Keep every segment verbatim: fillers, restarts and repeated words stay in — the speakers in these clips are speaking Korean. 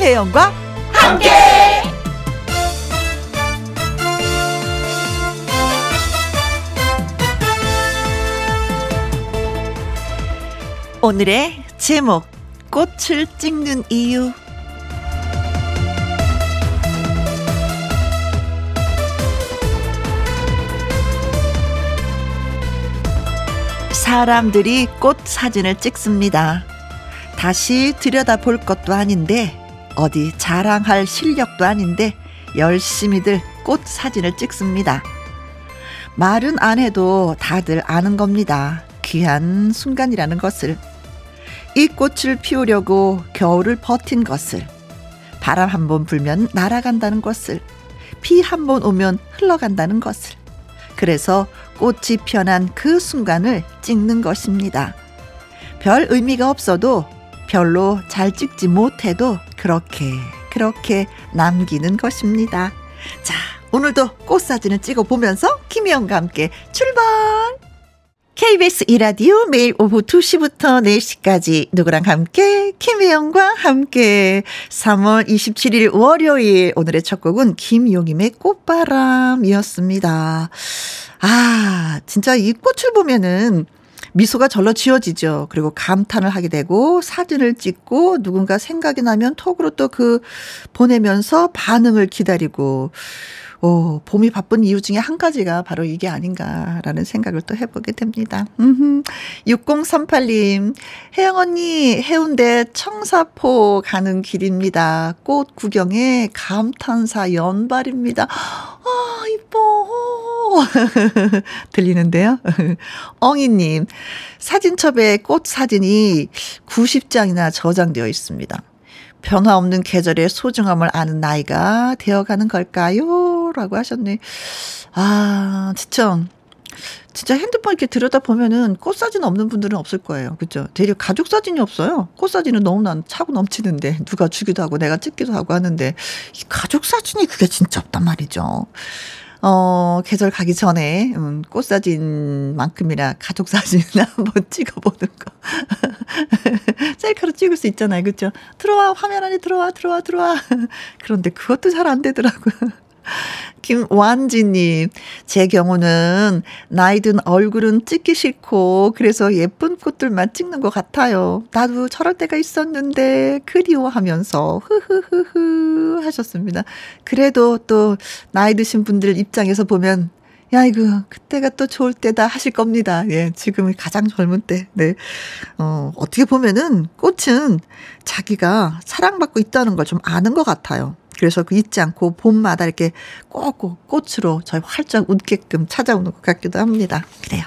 김혜영과 함께. 오늘의 제목, 꽃을 찍는 이유. 사람들이 꽃 사진을 찍습니다. 다시 들여다볼 것도 아닌데, 어디 자랑할 실력도 아닌데 열심히들 꽃 사진을 찍습니다. 말은 안 해도 다들 아는 겁니다. 귀한 순간이라는 것을. 이 꽃을 피우려고 겨울을 버틴 것을. 바람 한 번 불면 날아간다는 것을. 비 한 번 오면 흘러간다는 것을. 그래서 꽃이 피어난 그 순간을 찍는 것입니다. 별 의미가 없어도, 별로 잘 찍지 못해도 그렇게 그렇게 남기는 것입니다. 자, 오늘도 꽃사진을 찍어보면서 김혜영과 함께 출발! 케이비에스 이 라디오 매일 오후 두 시부터 네 시까지 누구랑 함께, 김혜영과 함께. 삼월 이십칠일 월요일, 오늘의 첫 곡은 김용임의 꽃바람이었습니다. 아, 진짜 이 꽃을 보면은 미소가 절로 지어지죠. 그리고 감탄을 하게 되고, 사진을 찍고, 누군가 생각이 나면 톡으로 또 그 보내면서 반응을 기다리고. 오, 봄이 바쁜 이유 중에 한 가지가 바로 이게 아닌가라는 생각을 또 해보게 됩니다. 음흠. 육공삼팔님, 혜영 언니, 해운대 청사포 가는 길입니다. 꽃 구경에 감탄사 연발입니다. 아, 이뻐. 들리는데요. 엉이님, 사진첩에 꽃 사진이 구십 장이나 저장되어 있습니다. 변화 없는 계절의 소중함을 아는 나이가 되어가는 걸까요? 라고 하셨네. 아, 진짜. 진짜 핸드폰 이렇게 들여다보면은 꽃사진 없는 분들은 없을 거예요. 그죠? 되려 가족 사진이 없어요. 꽃사진은 너무나 차고 넘치는데, 누가 주기도 하고 내가 찍기도 하고 하는데, 이 가족 사진이 그게 진짜 없단 말이죠. 어, 계절 가기 전에, 음, 꽃사진만큼이나 가족사진이나 한번 찍어보는 거. 셀카로 찍을 수 있잖아요. 그렇죠? 들어와, 화면 안에 들어와, 들어와, 들어와. 그런데 그것도 잘 안 되더라고요. 김완지님, 제 경우는 나이든 얼굴은 찍기 싫고 그래서 예쁜 꽃들만 찍는 것 같아요. 나도 저럴 때가 있었는데 그리워하면서 흐흐흐흐 하셨습니다. 그래도 또 나이 드신 분들 입장에서 보면, 야, 이거 그때가 또 좋을 때다 하실 겁니다. 예, 지금이 가장 젊은 때. 네, 어, 어떻게 보면은 꽃은 자기가 사랑받고 있다는 걸 좀 아는 것 같아요. 그래서 그 잊지 않고 봄마다 이렇게 꼭꼭 꽃으로 저희 활짝 웃게끔 찾아오는 것 같기도 합니다. 그래요.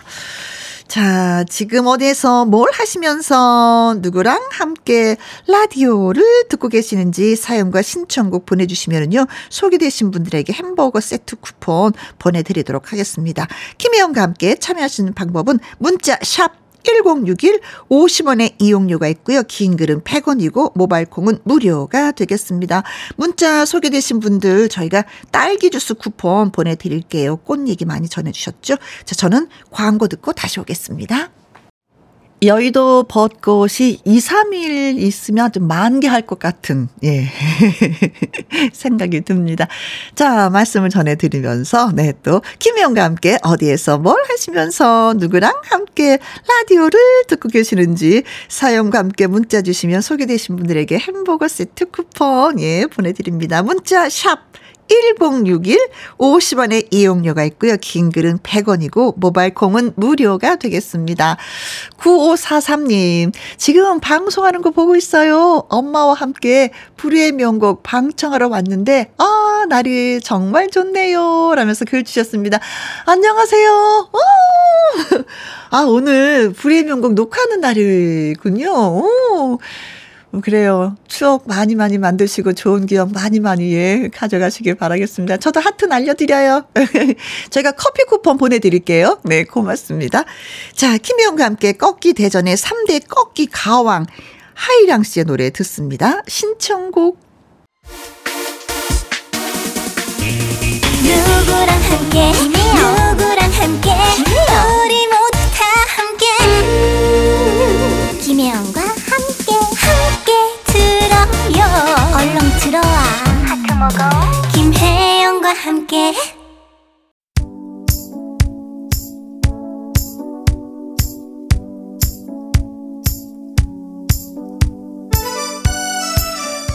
자, 지금 어디에서 뭘 하시면서 누구랑 함께 라디오를 듣고 계시는지 사연과 신청곡 보내주시면요, 소개되신 분들에게 햄버거 세트 쿠폰 보내드리도록 하겠습니다. 김혜영과 함께 참여하시는 방법은 문자 샵 일공육일, 오십 원의 이용료가 있고요. 긴 글은 백 원이고 모바일 콩은 무료가 되겠습니다. 문자 소개되신 분들 저희가 딸기 주스 쿠폰 보내드릴게요. 꽃 얘기 많이 전해주셨죠? 자, 저는 광고 듣고 다시 오겠습니다. 여의도 벚꽃이 이, 삼 일 있으면 아주 만개할 것 같은, 예, 생각이 듭니다. 자, 말씀을 전해드리면서, 네, 또, 김혜영과 함께 어디에서 뭘 하시면서 누구랑 함께 라디오를 듣고 계시는지 사연과 함께 문자 주시면 소개되신 분들에게 햄버거 세트 쿠폰, 예, 보내드립니다. 문자, 샵. 일공육일, 오십 원의 이용료가 있고요. 긴 글은 백 원이고 모바일 콩은 무료가 되겠습니다. 구오사삼님, 지금 방송하는 거 보고 있어요. 엄마와 함께 불후의 명곡 방청하러 왔는데, 아, 날이 정말 좋네요 라면서 글 주셨습니다. 안녕하세요. 오! 아, 오늘 불후의 명곡 녹화하는 날이군요. 오! 그래요. 추억 많이 많이 만드시고 좋은 기억 많이 많이, 예, 가져가시길 바라겠습니다. 저도 하트 날려드려요. 저희가 커피 쿠폰 보내드릴게요. 네, 고맙습니다. 자, 김혜영과 함께 꺾기 대전의 삼 대 꺾기 가왕 하이랑 씨의 노래 듣습니다. 신청곡. 누구랑 함께, 누구랑 함께, 우리 모두 다 함께. 음, 김혜영과 함께 들어요. 얼렁 함께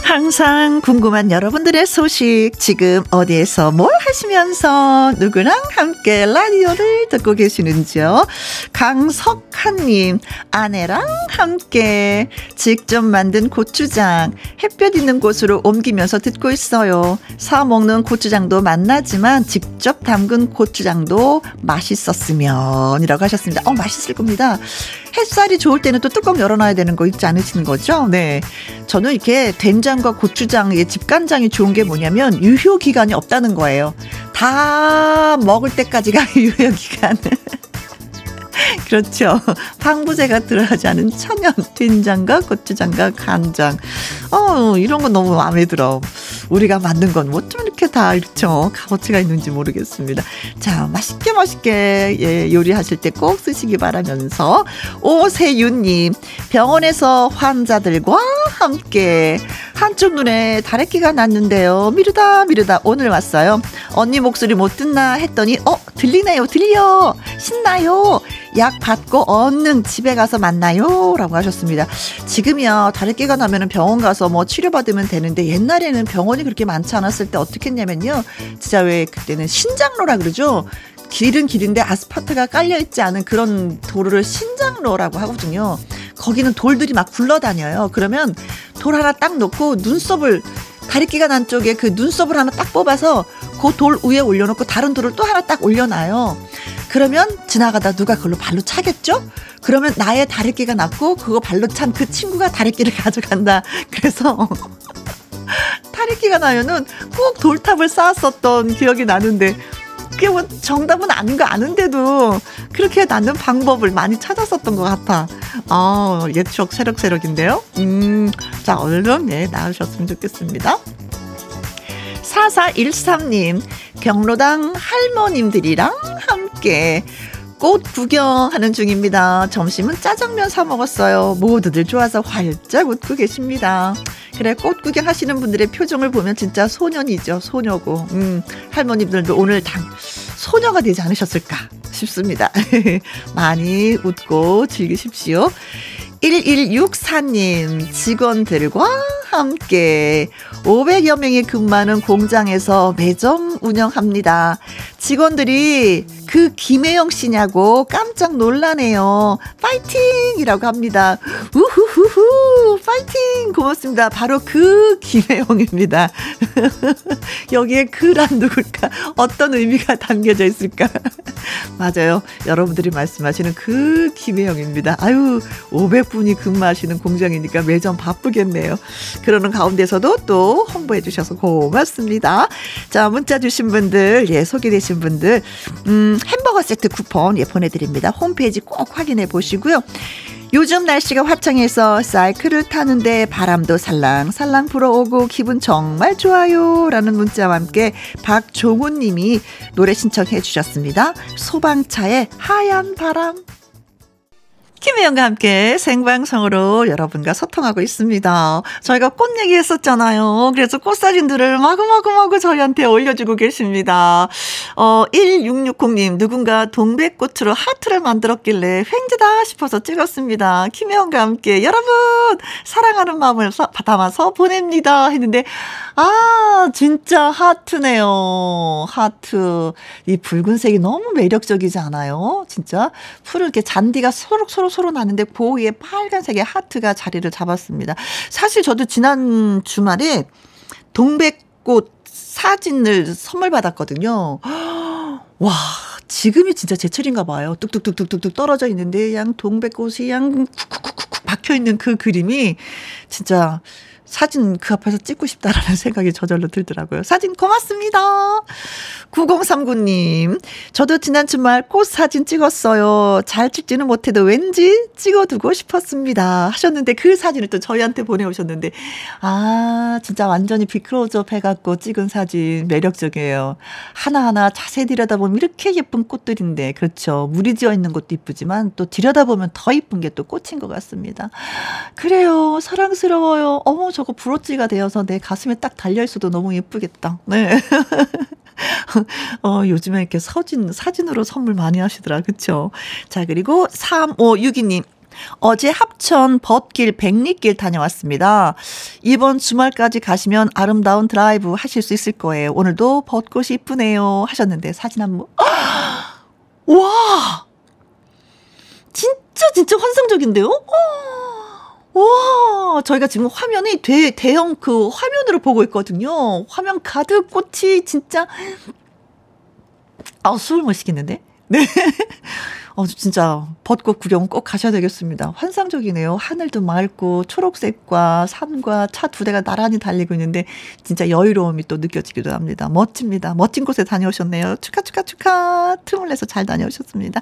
항상 궁금한 여러분들의 소식, 지금 어디에서 뭘 하시면서 누구랑 함께 라디오를 듣고 계시는지요. 강석한님, 아내랑 함께 직접 만든 고추장 햇볕 있는 곳으로 옮기면서 듣고 있어요. 사 먹는 고추장도 맛나지만 직접 담근 고추장도 맛있었으면 이라고 하셨습니다. 어, 맛있을 겁니다. 햇살이 좋을 때는 또 뚜껑 열어놔야 되는 거 잊지 않으시는 거죠? 네, 저는 이렇게 된장 고추장, 집간장이 좋은 게 뭐냐면 유효기간이 없다는 거예요. 다 먹을 때까지가 유효기간. 그렇죠. 방부제가 들어가지 않은 천연 된장과 고추장과 간장. 어, 이런 거 너무 마음에 들어. 우리가 만든 건 어쩜 이렇게 다 그렇죠. 값어치가 있는지 모르겠습니다. 자, 맛있게 맛있게 예, 요리하실 때 꼭 쓰시기 바라면서 오세윤님, 병원에서 환자들과 함께 한쪽 눈에 다래끼가 났는데요. 미루다 미루다 오늘 왔어요. 언니 목소리 못 듣나 했더니 어 들리네요. 들려. 신나요. 약 받고 얼른 집에 가서 만나요 라고 하셨습니다. 지금이야 다래끼가 나면 병원 가서 뭐 치료받으면 되는데 옛날에는 병원이 그렇게 많지 않았을 때 어떻게 했냐면요, 진짜 왜 그때는 신장로라 그러죠. 길은 길인데 아스팔트가 깔려있지 않은 그런 도로를 신장로라고 하거든요. 거기는 돌들이 막 굴러다녀요. 그러면 돌 하나 딱 놓고 눈썹을 다래끼가 난 쪽에 그 눈썹을 하나 딱 뽑아서 그 돌 위에 올려놓고 다른 돌을 또 하나 딱 올려놔요. 그러면 지나가다 누가 그걸로 발로 차겠죠? 그러면 나의 다래끼가 났고 그거 발로 찬 그 친구가 다래끼를 가져간다. 그래서 다래끼가 나면은 꼭 돌탑을 쌓았었던 기억이 나는데 그게 뭐 정답은 아닌 거 아는데도 그렇게 낳는 방법을 많이 찾았었던 것 같아. 아, 옛 추억 새록새록인데요. 음, 자, 얼른 예, 나으셨으면 좋겠습니다. 사사일삼님, 경로당 할머님들이랑 함께 꽃 구경하는 중입니다. 점심은 짜장면 사 먹었어요. 모두들 좋아서 활짝 웃고 계십니다. 그래, 꽃 구경하시는 분들의 표정을 보면 진짜 소년이죠. 소녀고. 음, 할머님들도 오늘 당 소녀가 되지 않으셨을까 싶습니다. 많이 웃고 즐기십시오. 일일육사님, 직원들과 함께 오백여 명이 근무하는 공장에서 매점 운영합니다. 직원들이 그 김혜영 씨냐고 깜짝 놀라네요. 파이팅이라고 합니다. 우후후후, 파이팅. 고맙습니다. 바로 그 김혜영입니다. 여기에 그란 누굴까? 어떤 의미가 담겨져 있을까? 맞아요. 여러분들이 말씀하시는 그 김혜영입니다. 아유, 오백 분이 근무하시는 공장이니까 매점 바쁘겠네요. 그러는 가운데서도 또 홍보해 주셔서 고맙습니다. 자, 문자 주신 분들, 예, 소개되신 분들, 음, 햄버거 세트 쿠폰 예, 보내드립니다. 홈페이지 꼭 확인해 보시고요. 요즘 날씨가 화창해서 사이클을 타는데 바람도 살랑살랑 불어오고 기분 정말 좋아요 라는 문자와 함께 박종훈 님이 노래 신청해 주셨습니다. 소방차의 하얀 바람. 김혜영과 함께 생방송으로 여러분과 소통하고 있습니다. 저희가 꽃 얘기했었잖아요. 그래서 꽃 사진들을 마구마구마구 저희한테 올려주고 계십니다. 어, 일육육공님, 누군가 동백꽃으로 하트를 만들었길래 횡재다 싶어서 찍었습니다. 김혜영과 함께 여러분 사랑하는 마음을 담아서 보냅니다 했는데, 아 진짜 하트네요. 하트. 이 붉은색이 너무 매력적이지 않아요? 진짜 푸르게 잔디가 소록소록 서로 나는데 그 위에 빨간색의 하트가 자리를 잡았습니다. 사실 저도 지난 주말에 동백꽃 사진을 선물 받았거든요. 와, 지금이 진짜 제철인가 봐요. 뚝뚝뚝뚝뚝 떨어져 있는데 양 동백꽃이 양 쿡쿡쿡쿡 박혀있는 그 그림이 진짜 사진 그 앞에서 찍고 싶다라는 생각이 저절로 들더라고요. 사진 고맙습니다. 구공삼구님, 저도 지난 주말 꽃 사진 찍었어요. 잘 찍지는 못해도 왠지 찍어두고 싶었습니다 하셨는데 그 사진을 또 저희한테 보내오셨는데, 아 진짜 완전히 비클로즈업 해갖고 찍은 사진 매력적이에요. 하나하나 자세히 들여다보면 이렇게 예쁜 꽃들인데, 그렇죠. 물이 지어있는 것도 이쁘지만 또 들여다보면 더 이쁜 게 또 꽃인 것 같습니다. 그래요. 사랑스러워요. 어머, 저거 브로치가 되어서 내 가슴에 딱 달려있어도 너무 예쁘겠다. 네. 어, 요즘에 이렇게 사진, 사진으로 선물 많이 하시더라. 그쵸? 자, 그리고 삼오육이 님. 어제 합천 벗길 백리길 다녀왔습니다. 이번 주말까지 가시면 아름다운 드라이브 하실 수 있을 거예요. 오늘도 벚꽃이 이쁘네요 하셨는데 사진 한 번. 와! 진짜 진짜 환상적인데요? 와! 저희가 지금 화면이 대, 대형 그 화면으로 보고 있거든요. 화면 가득 꽃이 진짜 아우 숨을 못 쉬겠는데? 네. 어, 진짜 벚꽃 구경 꼭 가셔야 되겠습니다. 환상적이네요. 하늘도 맑고 초록색과 산과 차 두 대가 나란히 달리고 있는데 진짜 여유로움이 또 느껴지기도 합니다. 멋집니다. 멋진 곳에 다녀오셨네요. 축하 축하 축하. 틈을 내서 잘 다녀오셨습니다.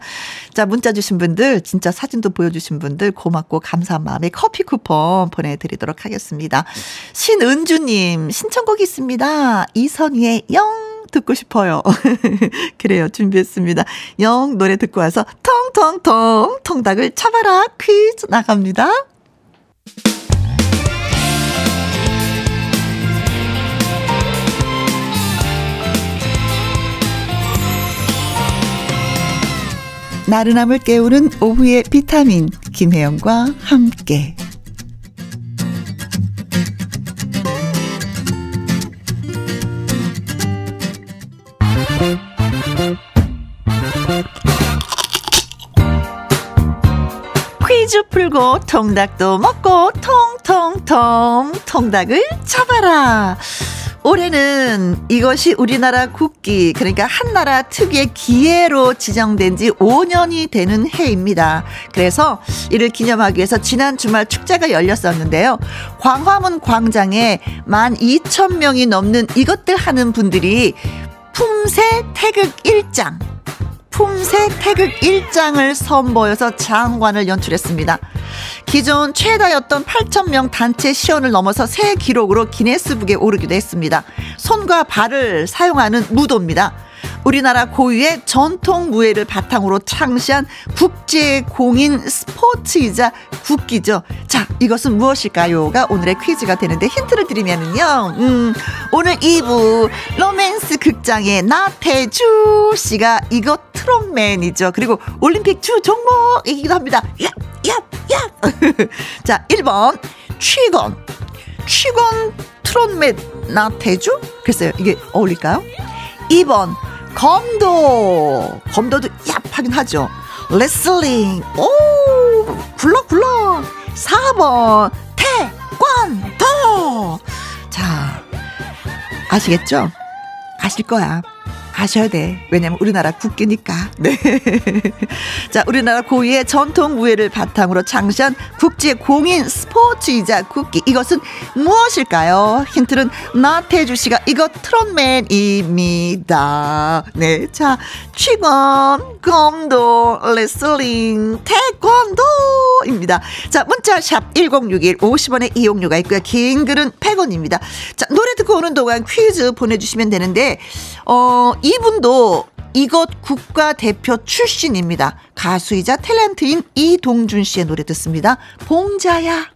자, 문자 주신 분들 진짜 사진도 보여주신 분들 고맙고 감사한 마음에 커피 쿠폰 보내드리도록 하겠습니다. 신은주님 신청곡이 있습니다. 이선희의 영 듣고 싶어요. 그래요. 준비했습니다. 영 노래 듣고 와서 통통통 통닭을 잡아라 퀴즈 나갑니다. 나른함을 깨우는 오후의 비타민 김혜영과 함께 퀴즈 풀고 통닭도 먹고 통통통 통닭을 잡아라. 올해는 이것이 우리나라 국기 그러니까 한나라 특유의 기해로 지정된 지 오 년이 되는 해입니다. 그래서 이를 기념하기 위해서 지난 주말 축제가 열렸었는데요. 광화문 광장에 만 이천 명이 넘는 이것들 하는 분들이 품새 태극 일 장 품새 태극 일 장을 선보여서 장관을 연출했습니다. 기존 최다였던 팔천 명 단체 시연을 넘어서 새 기록으로 기네스북에 오르기도 했습니다. 손과 발을 사용하는 무도입니다. 우리나라 고유의 전통 무예를 바탕으로 창시한 국제공인 스포츠이자 국기죠. 자, 이것은 무엇일까요?가 오늘의 퀴즈가 되는데 힌트를 드리면은요. 음, 오늘 이 부 로맨스 극장의 나태주 씨가 이것 트롯맨이죠. 그리고 올림픽 주 종목이기도 합니다. 야, 야, 야. 자, 일 번 취건. 취건 트롯맨 나태주? 글쎄요. 이게 어울릴까요? 이 번 검도 검도도 얍 하긴 하죠. 레슬링 오 굴러굴러. 사 번 태권도. 자 아시겠죠? 아실 거야. 아셔야 돼. 왜냐면 우리나라 국기니까. 네. 자, 우리나라 고유의 전통 무예를 바탕으로 창시한 국제 공인 스포츠이자 국기. 이것은 무엇일까요? 힌트는 나태주 씨가 이거 트롯맨입니다. 네. 자, 취권, 검도, 레슬링, 태권도입니다. 자, 문자샵 일공육일 오십 원의 이용료가 있고요. 긴 글은 백 원입니다. 자, 노래 듣고 오는 동안 퀴즈 보내주시면 되는데, 어, 이분도 이것 국가대표 출신입니다. 가수이자 탤런트인 이동준 씨의 노래 듣습니다. 봉자야.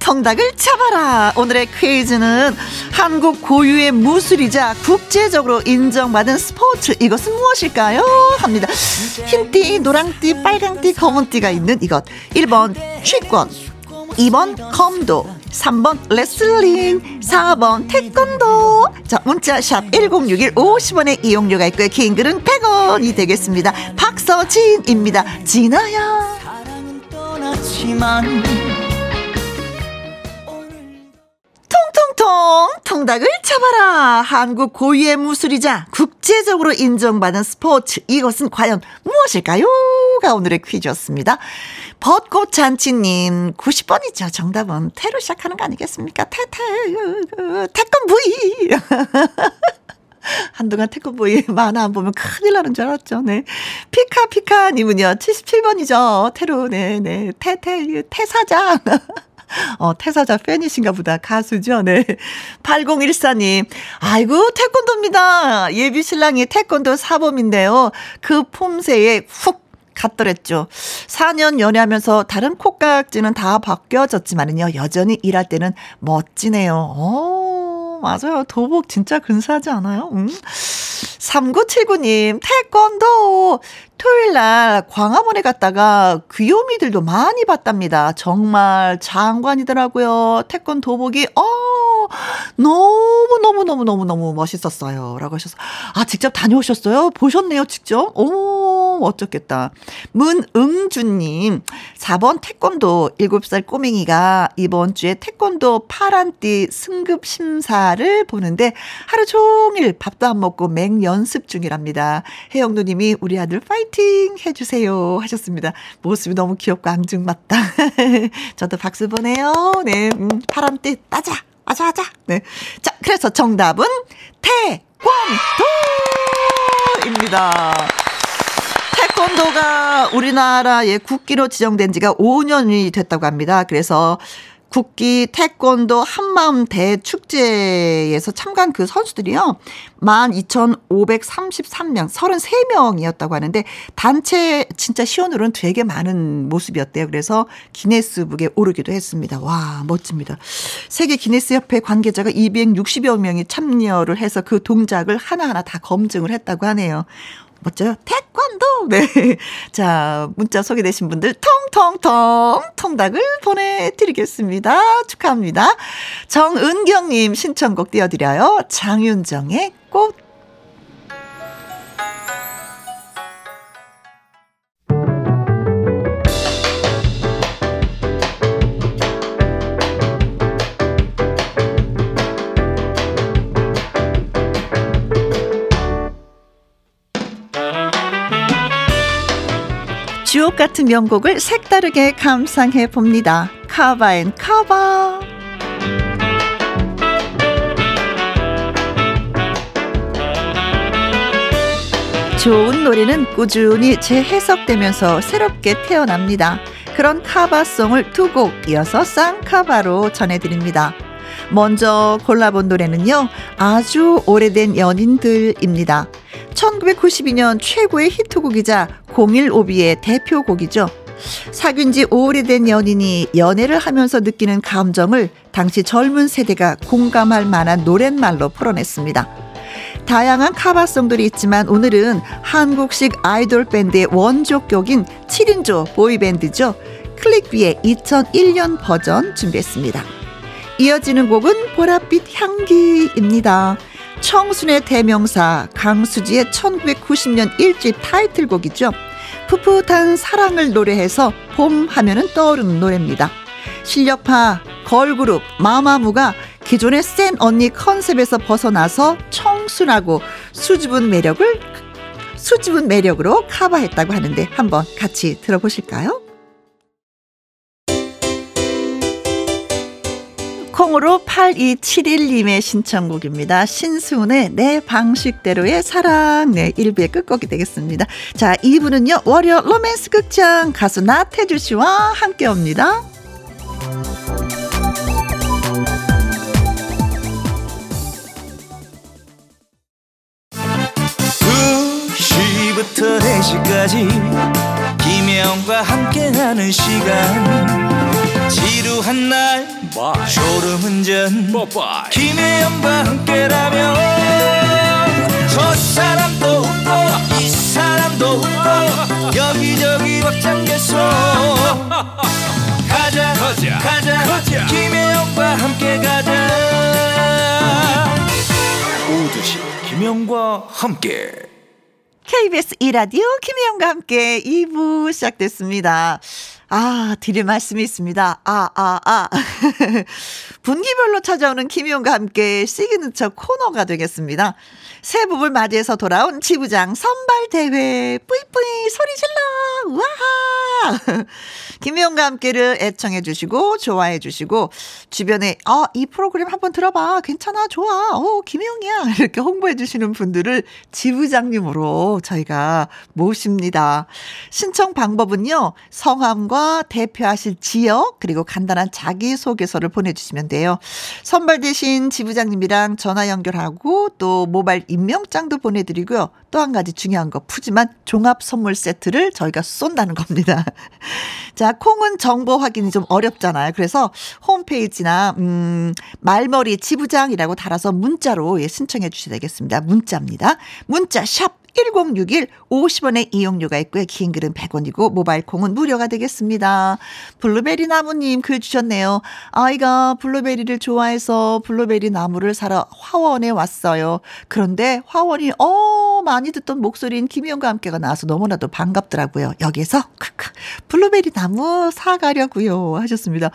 통닭을 잡아라. 오늘의 퀴즈는 한국 고유의 무술이자 국제적으로 인정받은 스포츠 이것은 무엇일까요? 합니다. 흰띠, 노랑띠, 빨강띠, 검은띠가 있는 이것. 일 번 취권, 이 번 검도, 삼 번 레슬링, 사 번 태권도. 자, 문자샵 일공육일 오십 원의 이용료가 있고요. 긴글은 백 원이 되겠습니다. 박서진입니다. 진아야. 사랑은 떠났지만 통통통 통닭을 잡아라. 한국 고유의 무술이자 국제적으로 인정받은 스포츠 이것은 과연 무엇일까요? 가 오늘의 퀴즈였습니다. 벚꽃잔치님 구십 번이죠. 정답은 태로 시작하는 거 아니겠습니까? 태태 태권브이. 한동안 태권브이 만화 안 보면 큰일 나는 줄 알았죠. 네. 피카피카님은요. 칠십칠 번이죠. 태로 네네 태태 태사장. 어, 태사자 팬이신가 보다. 가수죠. 네. 팔공일사 님. 아이고, 태권도입니다. 예비 신랑이 태권도 사범인데요. 그 품새에 훅 갔더랬죠. 사 년 연애하면서 다른 콧깍지는 다 벗겨졌지만은요, 여전히 일할 때는 멋지네요. 오, 맞아요. 도복 진짜 근사하지 않아요? 음. 삼구칠구 님, 태권도 토요일날 광화문에 갔다가 귀요미들도 많이 봤답니다. 정말 장관이더라고요. 태권도 도복이 어 너무너무너무너무너무 멋있었어요 라고 하셔서, 아 직접 다녀오셨어요? 보셨네요 직접? 오 어쩌겠다. 문응주님, 사 번 태권도 일곱 살 꼬맹이가 이번 주에 태권도 파란띠 승급 심사를 보는데 하루 종일 밥도 안 먹고 맹 연습 중이랍니다. 혜영 누님이 우리 아들 파이팅 해주세요 하셨습니다. 모습이 너무 귀엽고 앙증맞다. 저도 박수 보내요. 네, 음, 파란띠 따자. 아자, 아자. 네. 자, 그래서 정답은 태권도입니다. 태권도가 우리나라의 국기로 지정된 지가 오 년이 됐다고 합니다. 그래서 국기 태권도 한마음 대축제에서 참가한 그 선수들이요, 만 이천오백삼십삼 명, 서른세 명이었다고 하는데, 단체 진짜 시연으로는 되게 많은 모습이었대요. 그래서 기네스북에 오르기도 했습니다. 와, 멋집니다. 세계 기네스협회 관계자가 이백육십여 명이 참여를 해서 그 동작을 하나하나 다 검증을 했다고 하네요. 멋져요. 태권도. 네. 자, 문자 소개되신 분들 통통통 통닭을 보내드리겠습니다. 축하합니다. 정은경님 신청곡 띄워드려요. 장윤정의 꽃. 주옥 같은 명곡을 색다르게 감상해 봅니다. 카바앤 카바. 좋은 노래는 꾸준히 재해석되면서 새롭게 태어납니다. 그런 카바송을 두 곡 이어서 쌍카바로 전해드립니다. 먼저 골라본 노래는요, 아주 오래된 연인들입니다. 천구백구십이 년 최고의 히트곡이자 공일오비의 대표곡이죠. 사귄 지 오래된 연인이 연애를 하면서 느끼는 감정을 당시 젊은 세대가 공감할 만한 노랫말로 풀어냈습니다. 다양한 카바송들이 있지만 오늘은 한국식 아이돌 밴드의 원조격인 칠 인조 보이밴드죠. 클릭비의 이천일 년 버전 준비했습니다. 이어지는 곡은 보랏빛 향기입니다. 청순의 대명사 강수지의 천구백구십 년 일 집 타이틀곡이죠. 풋풋한 사랑을 노래해서 봄 하면은 떠오르는 노래입니다. 실력파 걸그룹 마마무가 기존의 센 언니 컨셉에서 벗어나서 청순하고 수줍은 매력을 수줍은 매력으로 커버했다고 하는데, 한번 같이 들어보실까요? 콩으로 팔이칠일 님의 신청곡입니다. 신수훈의 내 방식대로의 사랑. 네, 일 부의 끝곡이 되겠습니다. 자, 이 부는요, 월요 로맨스 극장 가수 나태주 씨와 함께합니다. 두 시부터 네 시까지 김혜영과 함께하는 시간. 지루한 날 Bye. 졸음운전 Bye. 김혜영과 함께라면 저 사람도 웃고 이 사람도 웃고 여기저기 막 잠겼어. 가자, 가자, 가자, 가자. 김혜영과 함께 가자. 오두시 김혜영과 함께. 케이비에스 이 라디오 김혜영과 함께 이 부 시작됐습니다. 아, 드릴 말씀이 있습니다. 아, 아, 아. 분기별로 찾아오는 김희용과 함께 시그니처 코너가 되겠습니다. 새부를 맞이해서 돌아온 지부장 선발대회. 뿌이뿌이 소리 질러. 우아하. 김혜영과 함께를 애청해 주시고 좋아해 주시고 주변에 아, 이 프로그램 한번 들어봐, 괜찮아, 좋아, 오, 김혜영이야, 이렇게 홍보해 주시는 분들을 지부장님으로 저희가 모십니다. 신청 방법은요, 성함과 대표하실 지역 그리고 간단한 자기소개서를 보내주시면 돼요. 선발되신 지부장님이랑 전화 연결하고 또 모바일 임명장도 보내드리고요. 또 한 가지 중요한 거, 푸짐한 종합 선물 세트를 저희가 쏜다는 겁니다. 자, 콩은 정보 확인이 좀 어렵잖아요. 그래서 홈페이지나 음, 말머리 지부장이라고 달아서 문자로 예, 신청해 주셔야 되겠습니다. 문자입니다. 문자 샵 일공육일 오십 원의 이용료가 있고요. 긴 글은 백 원이고 모바일 콩은 무료가 되겠습니다. 블루베리 나무님 글 주셨네요. 아이가 블루베리를 좋아해서 블루베리 나무를 사러 화원에 왔어요. 그런데 화원이 어 많이 듣던 목소리인 김희영과 함께가 나와서 너무나도 반갑더라고요. 여기에서 크크 블루베리 나무 사가려고요 하셨습니다.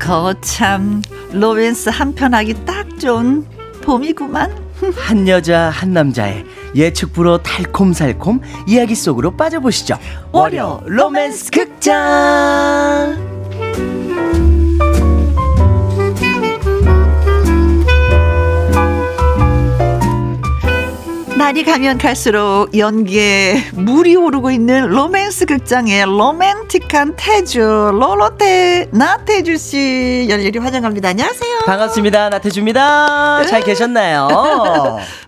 거참 로맨스 한편하기 딱 좋은 봄이구만. 한 여자 한 남자의 예측 불허 달콤살콤 이야기 속으로 빠져보시죠. 월요 로맨스 극장. 날이 가면 갈수록 연기에 물이 오르고 있는 로맨스 극장의 로맨틱한 태주 롤로테 나태주 씨 열렬히 환영합니다. 안녕하세요. 반갑습니다. 나태주입니다. 잘 계셨나요?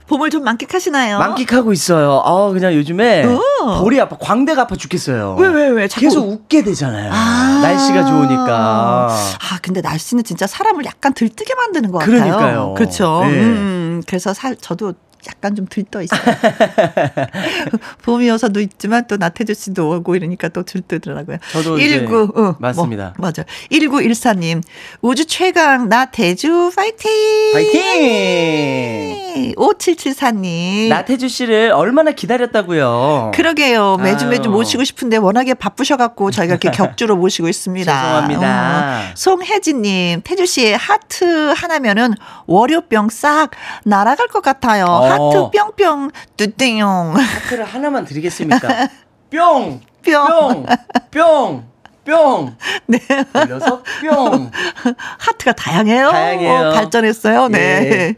봄을 좀 만끽하시나요? 만끽하고 있어요. 아, 그냥 요즘에 어. 볼이 아파, 광대가 아파 죽겠어요. 왜, 왜, 왜? 자꾸... 계속 웃게 되잖아요. 아. 날씨가 좋으니까. 아, 근데 날씨는 진짜 사람을 약간 들뜨게 만드는 것 같아요. 그러니까요. 그렇죠. 네. 음, 그래서 사, 저도 약간 좀 들떠 있어요. 봄이어서도 있지만 또 나태주 씨도 오고 이러니까 또 들뜨더라고요. 저도 일구 네. 어, 맞습니다. 뭐, 맞아. 일구일사님 우주 최강 나태주 파이팅. 파이팅. 오칠칠사님 나태주 씨를 얼마나 기다렸다고요. 그러게요. 매주 매주 아유. 모시고 싶은데 워낙에 바쁘셔갖고 저희가 이렇게 격주로 모시고 있습니다. 죄송합니다. 어. 송혜진님 태주 씨의 하트 하나면은 월요병 싹 날아갈 것 같아요. 어. 하트 뿅뿅 뚜띵용 하트를 하나만 드리겠습니까? 뿅 뿅 뿅 뿅 네 돌려서 뿅 하트가 다양해요. 다양해요. 어, 발전했어요. 네. 예.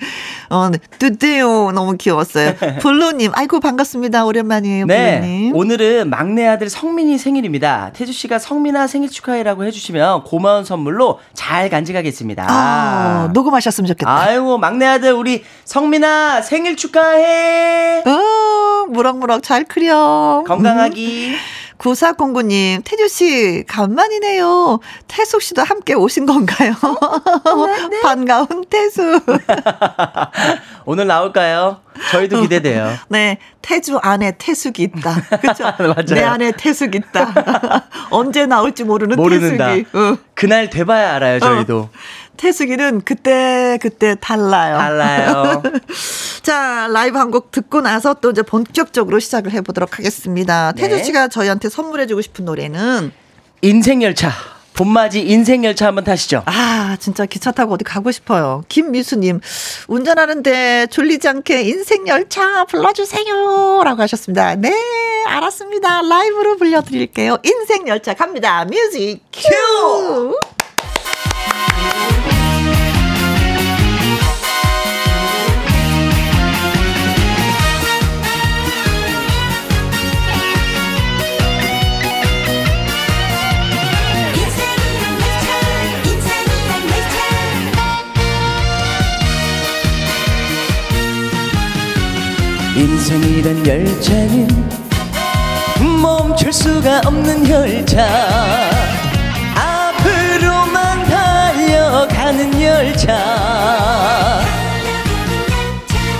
어, 뚜띠요 너무 귀여웠어요. 블루님, 아이고 반갑습니다. 오랜만이에요, 네. 블루님. 오늘은 막내 아들 성민이 생일입니다. 태주 씨가 성민아 생일 축하해라고 해주시면 고마운 선물로 잘 간직하겠습니다. 아, 녹음하셨으면 좋겠다. 아이고 막내 아들 우리 성민아 생일 축하해. 어, 무럭무럭 잘 크렴. 건강하기. 음. 구사공구님, 태주씨, 간만이네요. 태숙씨도 함께 오신 건가요? 네, 네. 반가운 태수. 오늘 나올까요? 저희도 기대돼요. 네. 태주 안에 태숙이 있다. 그쵸? 내 안에 태숙이 있다. 언제 나올지 모르는 모르는다. 태숙이. 어. 그날 돼봐야 알아요, 저희도. 어. 태숙이는 그때 그때 달라요. 달라요. 자, 라이브 한 곡 듣고 나서 또 이제 본격적으로 시작을 해보도록 하겠습니다. 네. 태주 씨가 저희한테 선물해주고 싶은 노래는 인생열차. 봄맞이 인생열차 한번 타시죠. 아, 진짜 기차 타고 어디 가고 싶어요. 김미수님, 운전하는데 졸리지 않게 인생열차 불러주세요. 라고 하셨습니다. 네, 알았습니다. 라이브로 불러드릴게요. 인생열차 갑니다. 뮤직 큐! 인생이란 열차는 멈출 수가 없는 열차, 앞으로만 달려가는 열차.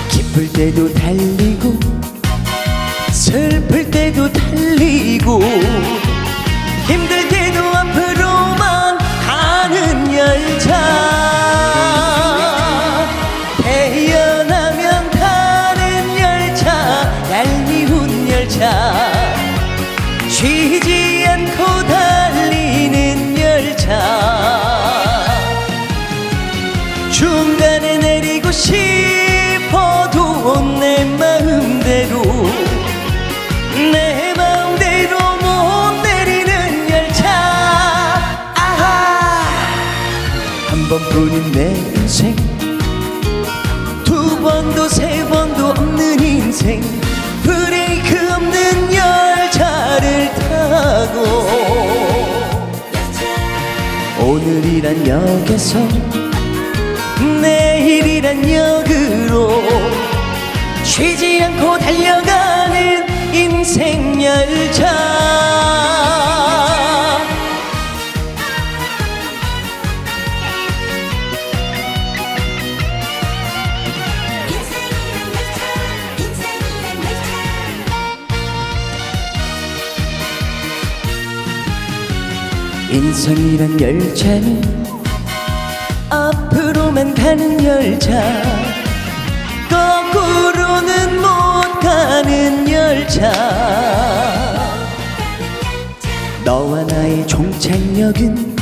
기쁠 때도 달리고 슬플 때도 달리고 힘들 때도 앞으로만 가는 열차. 쉬지 않고 달리는 열차. 중간에 내리고 싶어도 내 마음대로 내 마음대로 못 내리는 열차. 아하. 한 번뿐인 내 인생, 두 번도 세 번도 없는 인생, 브레이크 없는 열차를 타고 오늘이란 역에서 내일이란 역으로 쉬지 않고 달려가는 인생 열차. 인생이란 열차는 앞으로만 가는 열차, 거꾸로는 못 가는 열차. 너와 나의 종착역은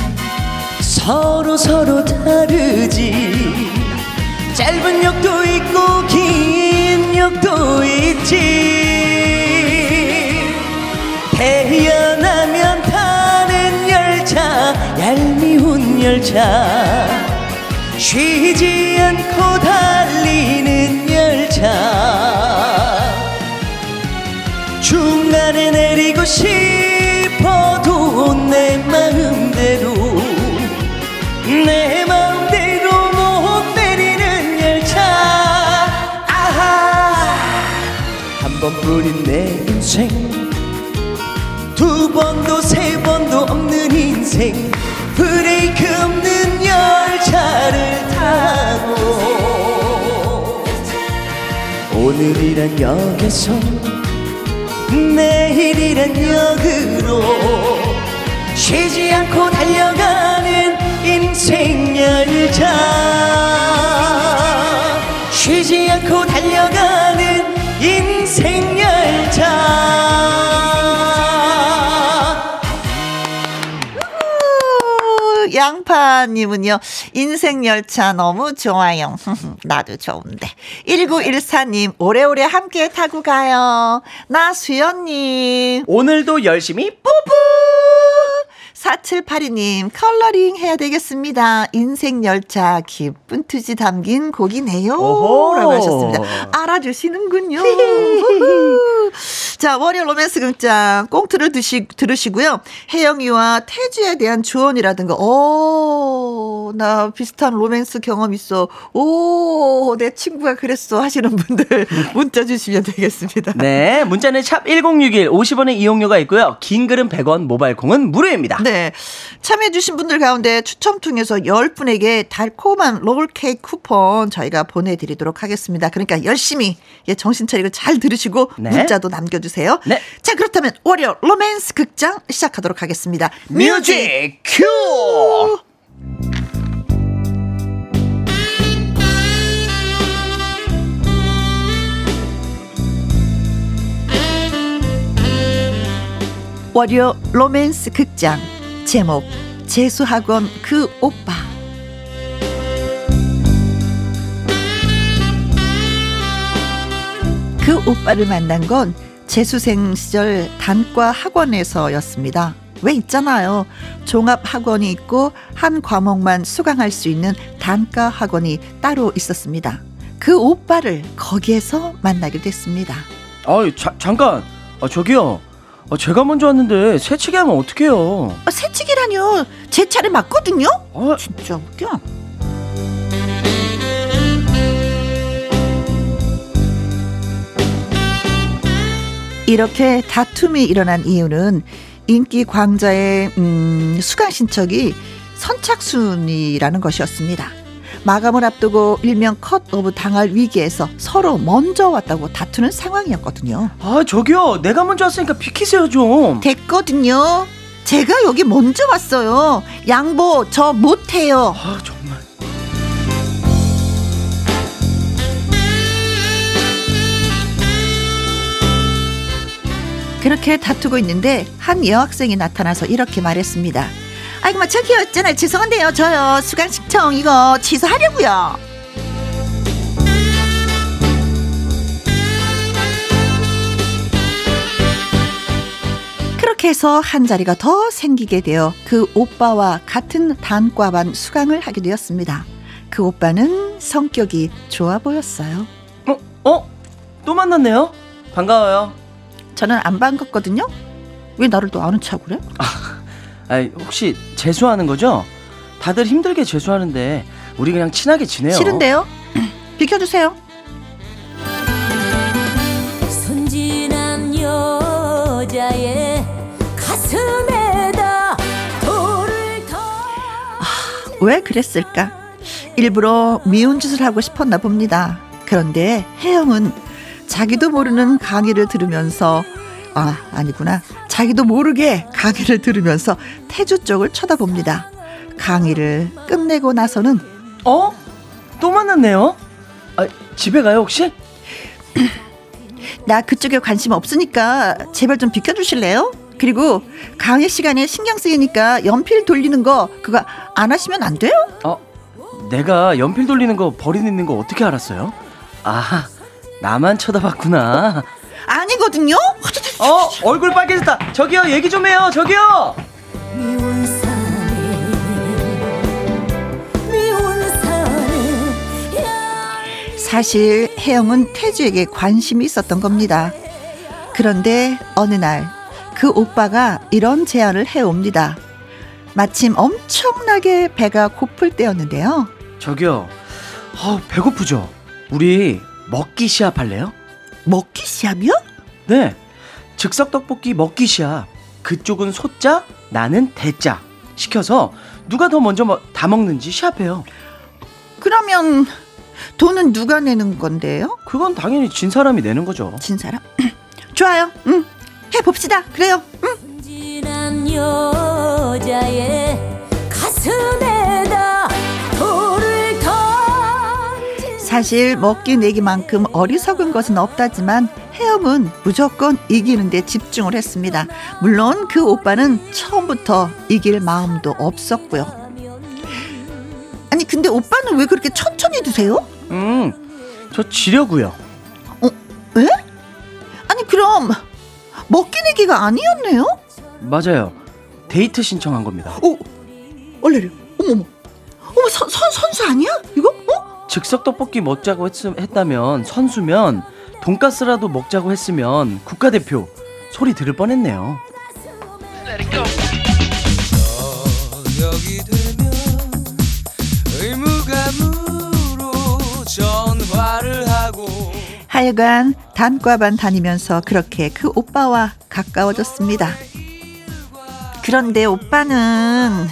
서로 서로 다르지. 짧은 역도 있고 긴 역도 있지. 태어나면 얄미운 열차, 쉬지 않고 달리는 열차. 번뿐인 내 인생, 두 번도 세 번도 없는 인생, 브레이크 없는 열차를 타고 오늘이란 역에서 내일이란 역으로 쉬지 않고 달려가는 인생 열차, 쉬지 않고 달려가는 인생 열차. 양파님은요, 인생 열차 너무 좋아요. 나도 좋은데. 일구일사 님, 오래오래 함께 타고 가요. 나수연님, 오늘도 열심히 뽀뽀. 사칠팔이 님, 컬러링 해야 되겠습니다. 인생 열차 기쁜 투지 담긴 곡이네요. 오호. 라고 하셨습니다. 알아주시는군요. 자, 월요 로맨스 극장 꽁트를 드시, 들으시고요. 혜영이와 태주에 대한 조언이라든가, 오, 나 비슷한 로맨스 경험 있어, 오, 내 친구가 그랬어 하시는 분들 문자 주시면 되겠습니다. 네, 문자는 샵 일공육일 오십 원의 이용료가 있고요. 긴 글은 백 원, 모바일 콩은 무료입니다. 네, 참여해주신 분들 가운데 추첨 통해서 열 분에게 달콤한 롤케이크 쿠폰 저희가 보내드리도록 하겠습니다. 그러니까 열심히, 예, 정신 차리고 잘 들으시고, 네, 문자도 남겨주세요. 네. 자, 그렇다면 월요 로맨스 극장 시작하도록 하겠습니다. 뮤직 큐. 월요 로맨스 극장 제목 재수학원 그 오빠. 그 오빠를 만난 건 재수생 시절 단과 학원에서였습니다. 왜 있잖아요, 종합학원이 있고 한 과목만 수강할 수 있는 단과 학원이 따로 있었습니다. 그 오빠를 거기에서 만나게 됐습니다. 아이, 자, 잠깐, 아, 저기요, 아, 제가 먼저 왔는데 새치기 하면 어떡해요? 아, 새치기라뇨, 제 차례 맞거든요. 아, 진짜 웃겨. 이렇게 다툼이 일어난 이유는 인기 광자의 음, 수강 신청이 선착순이라는 것이었습니다. 마감을 앞두고 일명 컷오브 당할 위기에서 서로 먼저 왔다고 다투는 상황이었거든요. 아, 저기요, 내가 먼저 왔으니까 비키세요 좀. 됐거든요, 제가 여기 먼저 왔어요. 양보 저 못해요. 아, 정말. 그렇게 다투고 있는데 한 여학생이 나타나서 이렇게 말했습니다. 아이고, 막 저기요, 있잖아요, 죄송한데요, 저요 수강 신청 이거 취소하려고요. 그렇게 해서 한 자리가 더 생기게 되어 그 오빠와 같은 단과반 수강을 하게 되었습니다. 그 오빠는 성격이 좋아 보였어요. 어? 어? 또 만났네요? 반가워요. 저는 안 반갑거든요. 왜 나를 또 아는 척 그래? 아이, 혹시 재수하는 거죠? 다들 힘들게 재수하는데 우리 그냥 친하게 지내요. 싫은데요? 비켜주세요. 순진한 여자의 가슴에다 돌을 더. 아, 왜 그랬을까? 일부러 미운 짓을 하고 싶었나 봅니다. 그런데 혜영은 자기도 모르는 강의를 들으면서, 아, 아니구나. 자기도 모르게 강의를 들으면서 태주 쪽을 쳐다봅니다. 강의를 끝내고 나서는, 어? 또 만났네요? 아, 집에 가요 혹시? 나 그쪽에 관심 없으니까 제발 좀 비켜주실래요? 그리고 강의 시간에 신경 쓰이니까 연필 돌리는 거 그거 안 하시면 안 돼요? 어, 내가 연필 돌리는 거 버리는 거 어떻게 알았어요? 아, 나만 쳐다봤구나. 아니거든요? 어, 얼굴 빨개졌다. 저기요, 얘기 좀 해요. 저기요. 미운 사내, 미운 사내. 사실 혜영은 태주에게 관심이 있었던 겁니다. 그런데 어느 날 그 오빠가 이런 제안을 해옵니다. 마침 엄청나게 배가 고플 때였는데요. 저기요, 어, 배고프죠? 우리 먹기 시합 할래요? 먹기 시합이요? 네, 즉석떡볶이 먹기시야. 그쪽은 소자, 나는 대자 시켜서 누가 더 먼저 다 먹는지 시합해요. 그러면 돈은 누가 내는 건데요? 그건 당연히 진 사람이 내는 거죠. 진 사람? 좋아요. 응, 해봅시다. 그래요. 응. 순진한 여자의 가슴에다 돌을 던진. 사실 먹기 내기만큼 어리석은 것은 없다지만 헤엄은 무조건 이기는 데 집중을 했습니다. 물론 그 오빠는 처음부터 이길 마음도 없었고요. 아니 근데 오빠는 왜 그렇게 천천히 드세요? 음, 저 지려고요. 어? 왜? 아니 그럼 먹기 내기가 아니었네요? 맞아요. 데이트 신청한 겁니다. 어? 얼레레. 어머머. 어머 선, 선, 선수 아니야? 이거? 어? 즉석 떡볶이 먹자고 했, 했다면 선수면 돈가스라도 먹자고 했으면 국가대표 소리 들을 뻔했네요. 하여간 단과반 다니면서 그렇게 그 오빠와 가까워졌습니다. 그런데 오빠는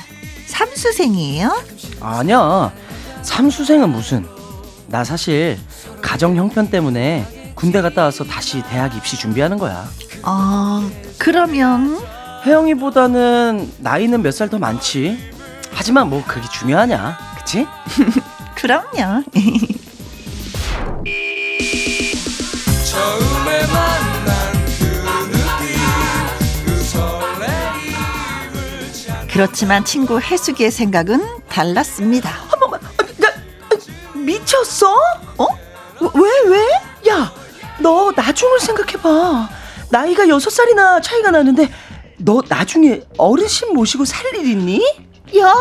삼수생이에요? 아니야, 삼수생은 무슨. 나 사실 가정 형편 때문에 군대 갔다 와서 다시 대학 입시 준비하는 거야. 아, 그러면 혜영이보다는 나이는 몇 살 더 많지. 하지만 뭐 그게 중요하냐, 그치? 그럼요. 처음에 만난 그 느낌, 그 설레임을 찾는. 그렇지만 친구 해수기의 생각은 달랐습니다. 어머, 나 미쳤어? 어? 왜 왜? 야, 너 나중을 생각해봐. 나이가 여섯 살이나 차이가 나는데 너 나중에 어르신 모시고 살 일 있니? 야,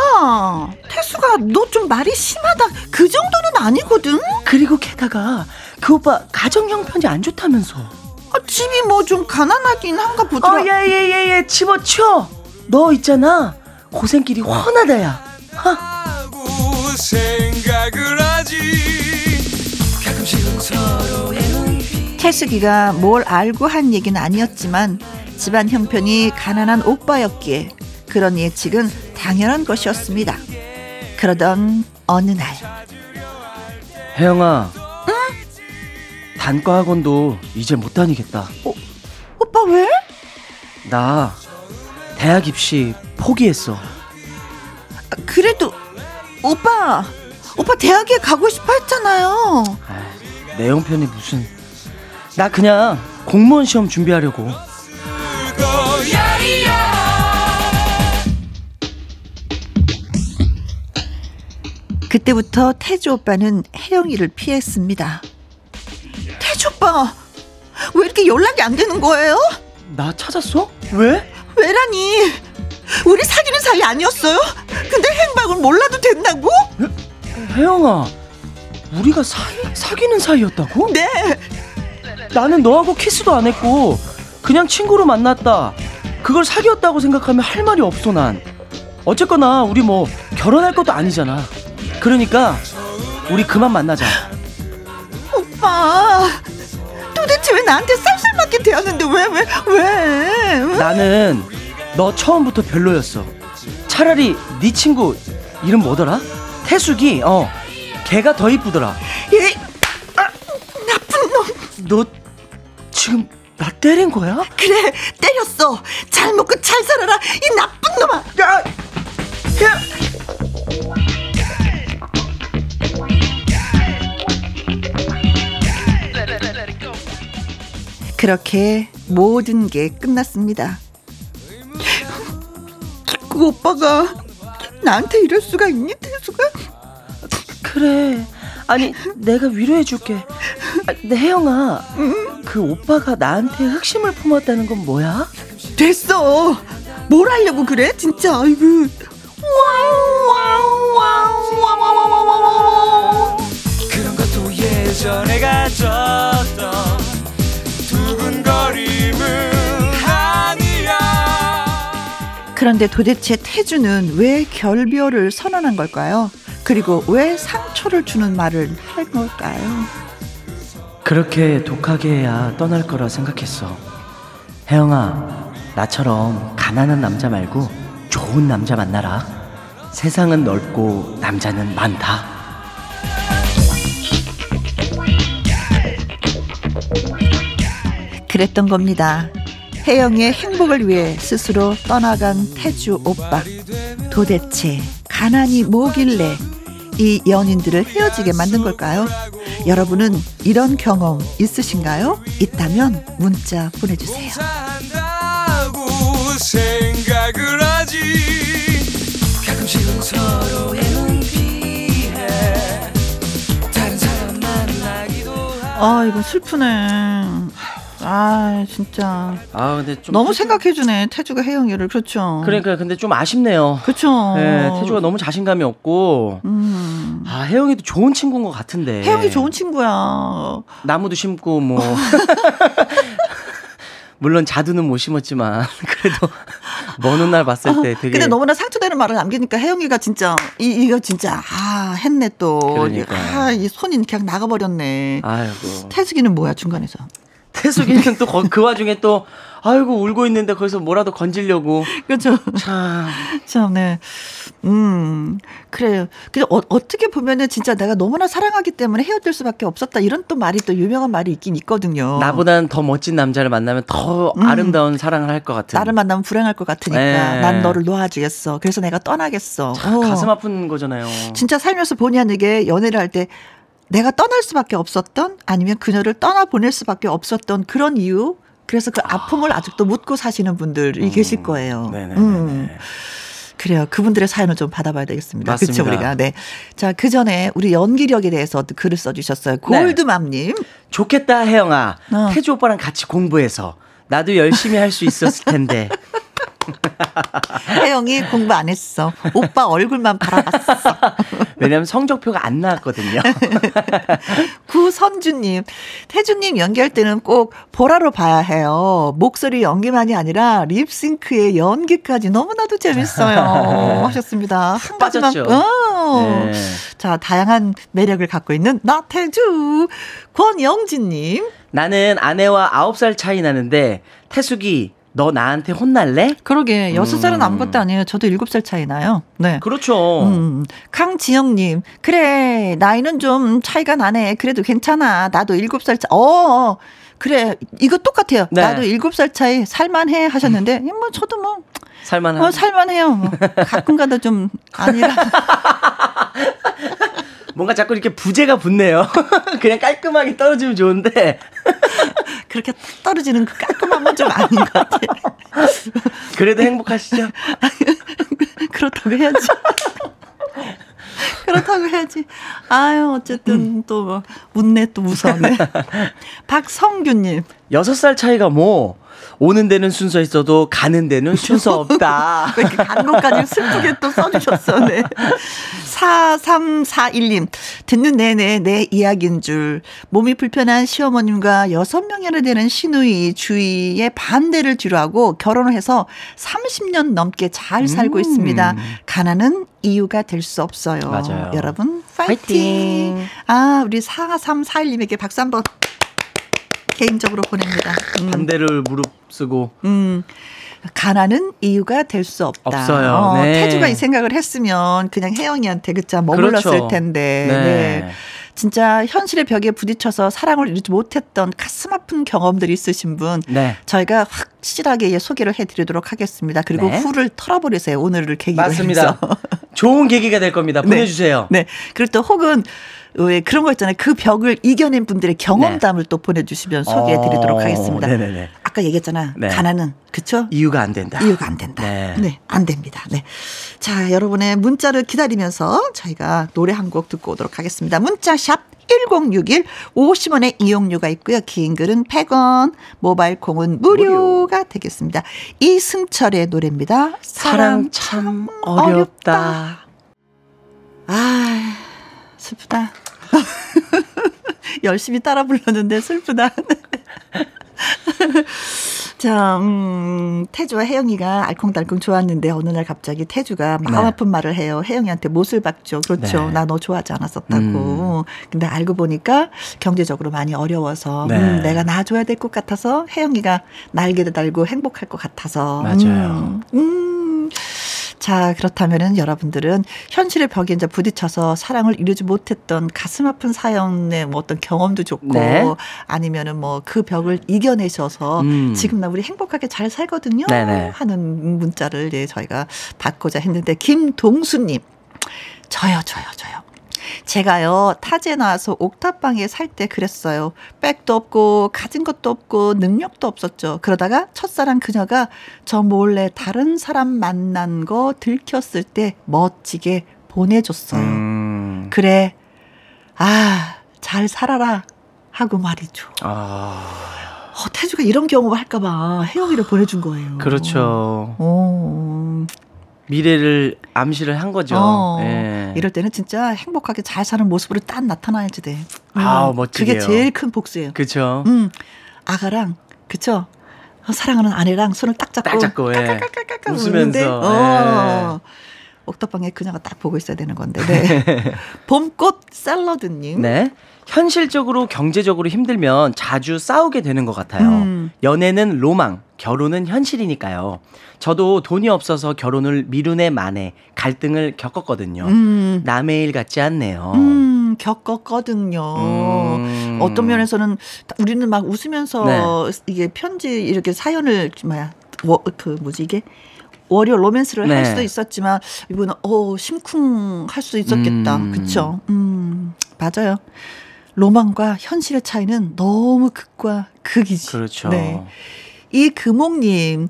태수가 너 좀 말이 심하다. 그 정도는 아니거든. 그리고 게다가 그 오빠 가정 형편이 안 좋다면서. 아, 집이 뭐 좀 가난하긴 한가 보더라. 어, 예, 예, 예, 예. 집어치워. 너 있잖아, 고생길이 훤하다야. 생각을 하지. 가끔씩은 서로의 눈빛. 태수기가 뭘 알고 한 얘기는 아니었지만 집안 형편이 가난한 오빠였기에 그런 예측은 당연한 것이었습니다. 그러던 어느 날. 혜영아. 응? 단과 학원도 이제 못 다니겠다. 어, 오빠 왜? 나 대학 입시 포기했어. 아, 그래도 오빠, 오빠 대학에 가고 싶어 했잖아요. 아, 내 형편이 무슨. 나 그냥 공무원 시험 준비하려고. 그때부터 태주 오빠는 혜영이를 피했습니다. 태주 오빠, 왜 이렇게 연락이 안 되는 거예요? 나 찾았어? 왜? 왜라니? 우리 사귀는 사이 아니었어요? 근데 행방은 몰라도 된다고? 혜영아, 우리가 사이, 사귀는 사이였다고? 네. 나는 너하고 키스도 안 했고 그냥 친구로 만났다. 그걸 사귀었다고 생각하면 할 말이 없어. 난 어쨌거나 우리 뭐 결혼할 것도 아니잖아. 그러니까 우리 그만 만나자. 오빠, 도대체 왜 나한테 쌀쌀맞게 대하는데 왜 왜 왜, 왜? 나는 너 처음부터 별로였어. 차라리 네 친구 이름 뭐더라? 태숙이. 어, 걔가 더 이쁘더라. 얘, 아, 나쁜 놈. 너 지금 나 때린 거야? 그래, 때렸어. 잘 먹고 잘 살아라, 이 나쁜 놈아. 야, 야. 그렇게 모든 게 끝났습니다. 그 오빠가 나한테 이럴 수가 있니, 태수가? 그래, 아니 내가 위로해줄게. 아, 근데 혜영아, 응? 그 오빠가 나한테 흑심을 품었다는 건 뭐야? 됐어, 뭘 하려고 그래 진짜. 아이고. 와우 와우 와우 와우 와우 와우. 그런 것도 예전에 가졌던 그런데 도대체 태주는 왜 결별을 선언한 걸까요? 그리고 왜 상처를 주는 말을 할 걸까요? 그렇게 독하게 해야 떠날 거라 생각했어. 혜영아, 나처럼 가난한 남자 말고 좋은 남자 만나라. 세상은 넓고 남자는 많다. 그랬던 겁니다. 혜영의 행복을 위해 스스로 떠나간 태주 오빠. 도대체 가난이 뭐길래 이 연인들을 헤어지게 만든 걸까요? 여러분은 이런 경험 있으신가요? 있다면 문자 보내주세요. 아, 이건 슬프네. 아, 진짜. 아, 근데 좀 너무 생각해주네. 태주가 혜영이를. 그렇죠. 그러니까 근데 좀 아쉽네요. 그렇죠. 네, 태주가 너무 자신감이 없고. 음. 아, 혜영이도 좋은 친구인 것 같은데. 혜영이 좋은 친구야. 나무도 심고 뭐. 물론 자두는 못 심었지만 그래도 먼 훗날 봤을 때 되게. 근데 너무나 상처되는 말을 남기니까 혜영이가 진짜 이, 이거 진짜 아 했네 또. 그러니까. 아, 이 손이 그냥 나가버렸네. 아이고. 태숙이는 뭐야 중간에서. 태숙이는 또 그 와중에 또 아이고 울고 있는데 거기서 뭐라도 건지려고. 그렇죠. 참. 참, 네. 음, 그래요. 근데 어, 어떻게 보면은 진짜 내가 너무나 사랑하기 때문에 헤어질 수밖에 없었다 이런 또 말이 또 유명한 말이 있긴 있거든요. 나보단 더 멋진 남자를 만나면 더 음, 아름다운 사랑을 할 것 같은. 나를 만나면 불행할 것 같으니까 네. 난 너를 놓아주겠어. 그래서 내가 떠나겠어. 참, 가슴 아픈 거잖아요. 진짜 살면서 본의 아니게 연애를 할 때 내가 떠날 수밖에 없었던 아니면 그녀를 떠나보낼 수밖에 없었던 그런 이유. 그래서 그 아픔을 아... 아직도 묻고 사시는 분들이 음... 계실 거예요. 네네네. 음. 그래요. 그분들의 사연을 좀 받아봐야 되겠습니다. 맞습니다. 그렇죠, 우리가. 네. 자, 그 전에 우리 연기력에 대해서 글을 써주셨어요. 골드맘님. 네. 좋겠다, 혜영아. 어. 태주 오빠랑 같이 공부해서 나도 열심히 할 수 있었을 텐데. 혜영이 공부 안 했어. 오빠 얼굴만 바라봤어. 왜냐면 성적표가 안 나왔거든요. 구선주님. 태주님 연기할 때는 꼭 보라로 봐야 해요. 목소리 연기만이 아니라 립싱크의 연기까지 너무나도 재밌어요. 하셨습니다. 한 가지만. 네. 자, 다양한 매력을 갖고 있는 나태주. 권영진님. 나는 아내와 아홉 살 차이 나는데 태숙이 너 나한테 혼날래? 그러게. 여섯 살은 음. 아무것도 아니에요. 저도 일곱 살 차이 나요. 네. 그렇죠. 음. 강지영님. 그래. 나이는 좀 차이가 나네. 그래도 괜찮아. 나도 일곱 살 차이. 어, 그래. 이거 똑같아요. 네. 나도 일곱 살 차이 살만해 하셨는데 음. 뭐 저도 뭐. 살만해요. 어, 살만해요. 뭐. 가끔가다 좀 아니라. 뭔가 자꾸 이렇게 부재가 붙네요. 그냥 깔끔하게 떨어지면 좋은데. 그렇게 딱 떨어지는 그 깔끔함은 좀 아닌 것 같아요. 그래도 행복하시죠? 그렇다고 해야지. 그렇다고 해야지. 아유, 어쨌든 음. 또 뭐, 웃네, 또 웃었네. 박성규님. 여섯 살 차이가 뭐, 오는 데는 순서 있어도 가는 데는 순서 없다. 왜 이렇게 간 것까지 슬프게 또 써주셨어. 네. 사삼사일님. 듣는 내내 내 이야기인 줄. 몸이 불편한 시어머님과 여섯 명이나 되는 시누이 주위의 반대를 뒤로하고 결혼을 해서 삼십 년 넘게 잘 살고 음. 있습니다. 가난은 이유가 될 수 없어요. 맞아요. 여러분 파이팅. 파이팅. 아, 우리 사삼사일님에게 박수 한번 개인적으로 보냅니다. 음. 반대를 무릅쓰고. 음. 가난은 이유가 될 수 없다. 없어요. 어, 네. 태주가 이 생각을 했으면 그냥 혜영이한테 그자 머물렀을 그렇죠. 텐데. 네. 네. 진짜 현실의 벽에 부딪혀서 사랑을 이루지 못했던 가슴 아픈 경험들이 있으신 분 네. 저희가 확실하게 소개를 해드리도록 하겠습니다. 그리고 네. 후를 털어버리세요. 오늘을 계기로 맞습니다. 해서. 좋은 계기가 될 겁니다. 보내주세요. 네. 네. 그리고 또 혹은 왜 그런 거 있잖아요. 그 벽을 이겨낸 분들의 경험담을 네. 또 보내주시면 소개해드리도록 하겠습니다. 네네네. 아까 얘기했잖아. 네. 가난은 그쵸? 이유가 안 된다. 이유가 안 된다. 네, 네. 안 됩니다. 네. 자, 여러분의 문자를 기다리면서 저희가 노래 한 곡 듣고 오도록 하겠습니다. 문자샵 일공육일 오십 원의 이용료가 있고요. 긴 글은 백 원, 모바일 콩은 무료가 무료. 되겠습니다. 이승철의 노래입니다. 사랑, 사랑 참 어렵다. 어렵다. 아, 슬프다. 열심히 따라 불렀는데 슬프다. 자, 음, 태주와 혜영이가 알콩달콩 좋았는데 어느 날 갑자기 태주가 마음 아픈 네. 말을 해요. 혜영이한테 못을 박죠. 그렇죠. 네. 나 너 좋아하지 않았었다고. 음. 근데 알고 보니까 경제적으로 많이 어려워서 네. 음, 내가 놔줘야 될 것 같아서 혜영이가 날개를 달고 행복할 것 같아서. 맞아요. 음. 음. 자, 그렇다면은 여러분들은 현실의 벽에 이제 부딪혀서 사랑을 이루지 못했던 가슴 아픈 사연의 뭐 어떤 경험도 좋고 네. 아니면은 뭐 그 벽을 이겨내셔서 음. 지금 나 우리 행복하게 잘 살거든요 네네. 하는 문자를 예, 저희가 받고자 했는데 김동수님 저요 저요 저요. 제가요 타지에 나와서 옥탑방에 살 때 그랬어요. 백도 없고 가진 것도 없고 능력도 없었죠. 그러다가 첫사랑 그녀가 저 몰래 다른 사람 만난 거 들켰을 때 멋지게 보내줬어요. 음. 그래 아 잘 살아라 하고 말이죠. 아. 어, 태주가 이런 경험을 할까 봐 혜영이를 보내준 거예요. 그렇죠. 어. 미래를 암시를 한 거죠. 어, 예. 이럴 때는 진짜 행복하게 잘 사는 모습으로 딱 나타나야지 돼. 아, 음, 멋지게요. 그게 제일 큰 복수예요. 그렇죠. 음, 아가랑 그렇죠. 사랑하는 아내랑 손을 딱 잡고, 딱 잡고, 까까까까까 예. 웃으면서. 예. 어, 옥탑방에 그녀가 딱 보고 있어야 되는 건데. 네. 봄꽃 샐러드님. 네. 현실적으로 경제적으로 힘들면 자주 싸우게 되는 것 같아요. 음. 연애는 로망, 결혼은 현실이니까요. 저도 돈이 없어서 결혼을 미루네 마네 갈등을 겪었거든요. 음. 남의 일 같지 않네요. 음, 겪었거든요. 음. 어떤 면에서는 우리는 막 웃으면서 네. 이게 편지 이렇게 사연을 뭐야 그 뭐지 이게. 월요 로맨스를 네. 할 수도 있었지만 이분은 어 심쿵할 수 있었겠다. 음. 그렇죠. 음, 맞아요. 로망과 현실의 차이는 너무 극과 극이지. 그렇죠. 네. 이 금옥님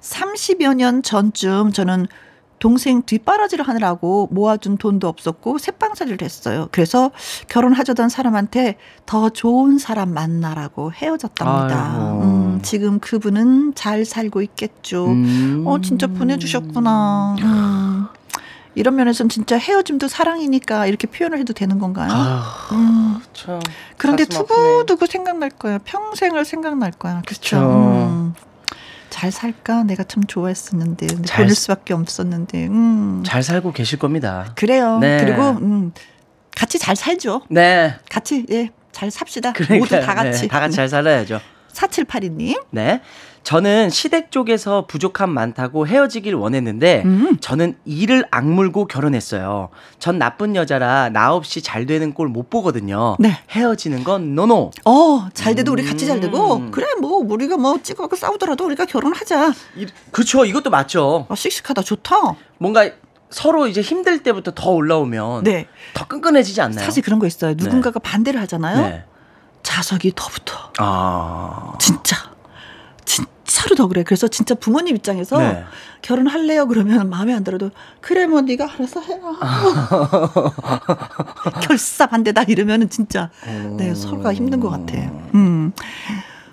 삼십여 년 전쯤 저는 동생 뒷바라지를 하느라고 모아준 돈도 없었고 새빵살이를 했어요. 그래서 결혼하자던 사람한테 더 좋은 사람 만나라고 헤어졌답니다. 음, 지금 그분은 잘 살고 있겠죠. 음. 어, 진짜 보내주셨구나. 음. 이런 면에서는 진짜 헤어짐도 사랑이니까 이렇게 표현을 해도 되는 건가요? 아유, 음. 참, 그런데 두고두고 생각날 거야. 평생을 생각날 거야. 그렇죠. 음. 잘 살까? 내가 참 좋아했었는데 보낼 수밖에 없었는데 음. 잘 살고 계실 겁니다. 그래요. 네. 그리고 음, 같이 잘 살죠. 네, 같이 예, 잘 삽시다. 그러니까요. 모두 다 같이. 네, 다 같이 잘 살아야죠. 사칠팔이 님. 네. 저는 시댁 쪽에서 부족함 많다고 헤어지길 원했는데 음. 저는 이를 악물고 결혼했어요. 전 나쁜 여자라 나 없이 잘 되는 꼴 못 보거든요. 네. 헤어지는 건 노노. 어, 잘 돼도 음. 우리 같이 잘 되고 그래 뭐 우리가 뭐 찍어서 싸우더라도 우리가 결혼하자. 이, 그렇죠. 이것도 맞죠. 아, 씩씩하다. 좋다. 뭔가 서로 이제 힘들 때부터 더 올라오면 네. 더 끈끈해지지 않나요? 사실 그런 거 있어요. 누군가가 네. 반대를 하잖아요. 네. 자석이 더 붙어. 아. 진짜. 진짜로 더 그래. 그래서 진짜 부모님 입장에서 네. 결혼할래요? 그러면 마음에 안 들어도 그래 뭐 네가 알아서 해라. 아. 결사 반대다 이러면 진짜 오. 네, 서로가 힘든 것 같아. 음.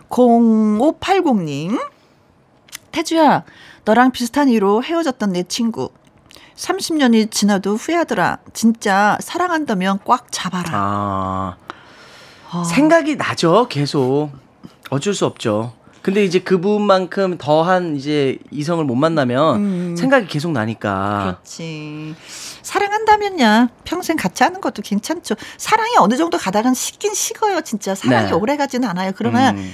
공오팔공 님. 태주야 너랑 비슷한 이유로 헤어졌던 내 친구. 삼십 년이 지나도 후회하더라. 진짜 사랑한다면 꽉 잡아라. 아. 어. 생각이 나죠. 계속. 어쩔 수 없죠. 근데 이제 그분만큼 더한 이제 이성을 못 만나면 음. 생각이 계속 나니까. 그렇지. 사랑한다면야 평생 같이 하는 것도 괜찮죠. 사랑이 어느 정도 가다간 식긴 식어요. 진짜 사랑이 네. 오래 가지는 않아요. 그러나 음.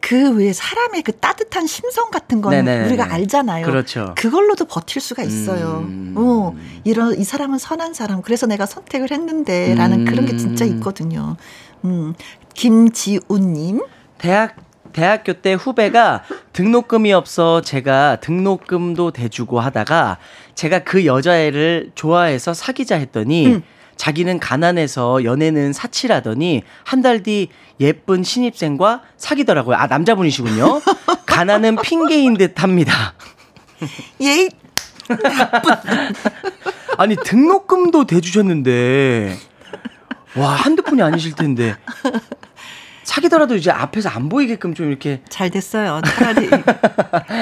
그 외에 사람의 그 따뜻한 심성 같은 건 네네. 우리가 알잖아요. 그렇죠. 그걸로도 버틸 수가 있어요. 음. 어, 이런 이 사람은 선한 사람. 그래서 내가 선택을 했는데라는 음. 그런 게 진짜 있거든요. 음. 김지우님 대학 대학교 때 후배가 등록금이 없어 제가 등록금도 대주고 하다가 제가 그 여자애를 좋아해서 사귀자 했더니 음. 자기는 가난해서 연애는 사치라더니 한 달 뒤 예쁜 신입생과 사귀더라고요. 아, 남자분이시군요. 가난은 핑계인 듯 합니다. 예이 나쁜 아니 등록금도 대주셨는데 와 한두푼이 아니실 텐데 사귀더라도 이제 앞에서 안 보이게끔 좀 이렇게 잘 됐어요. 차라리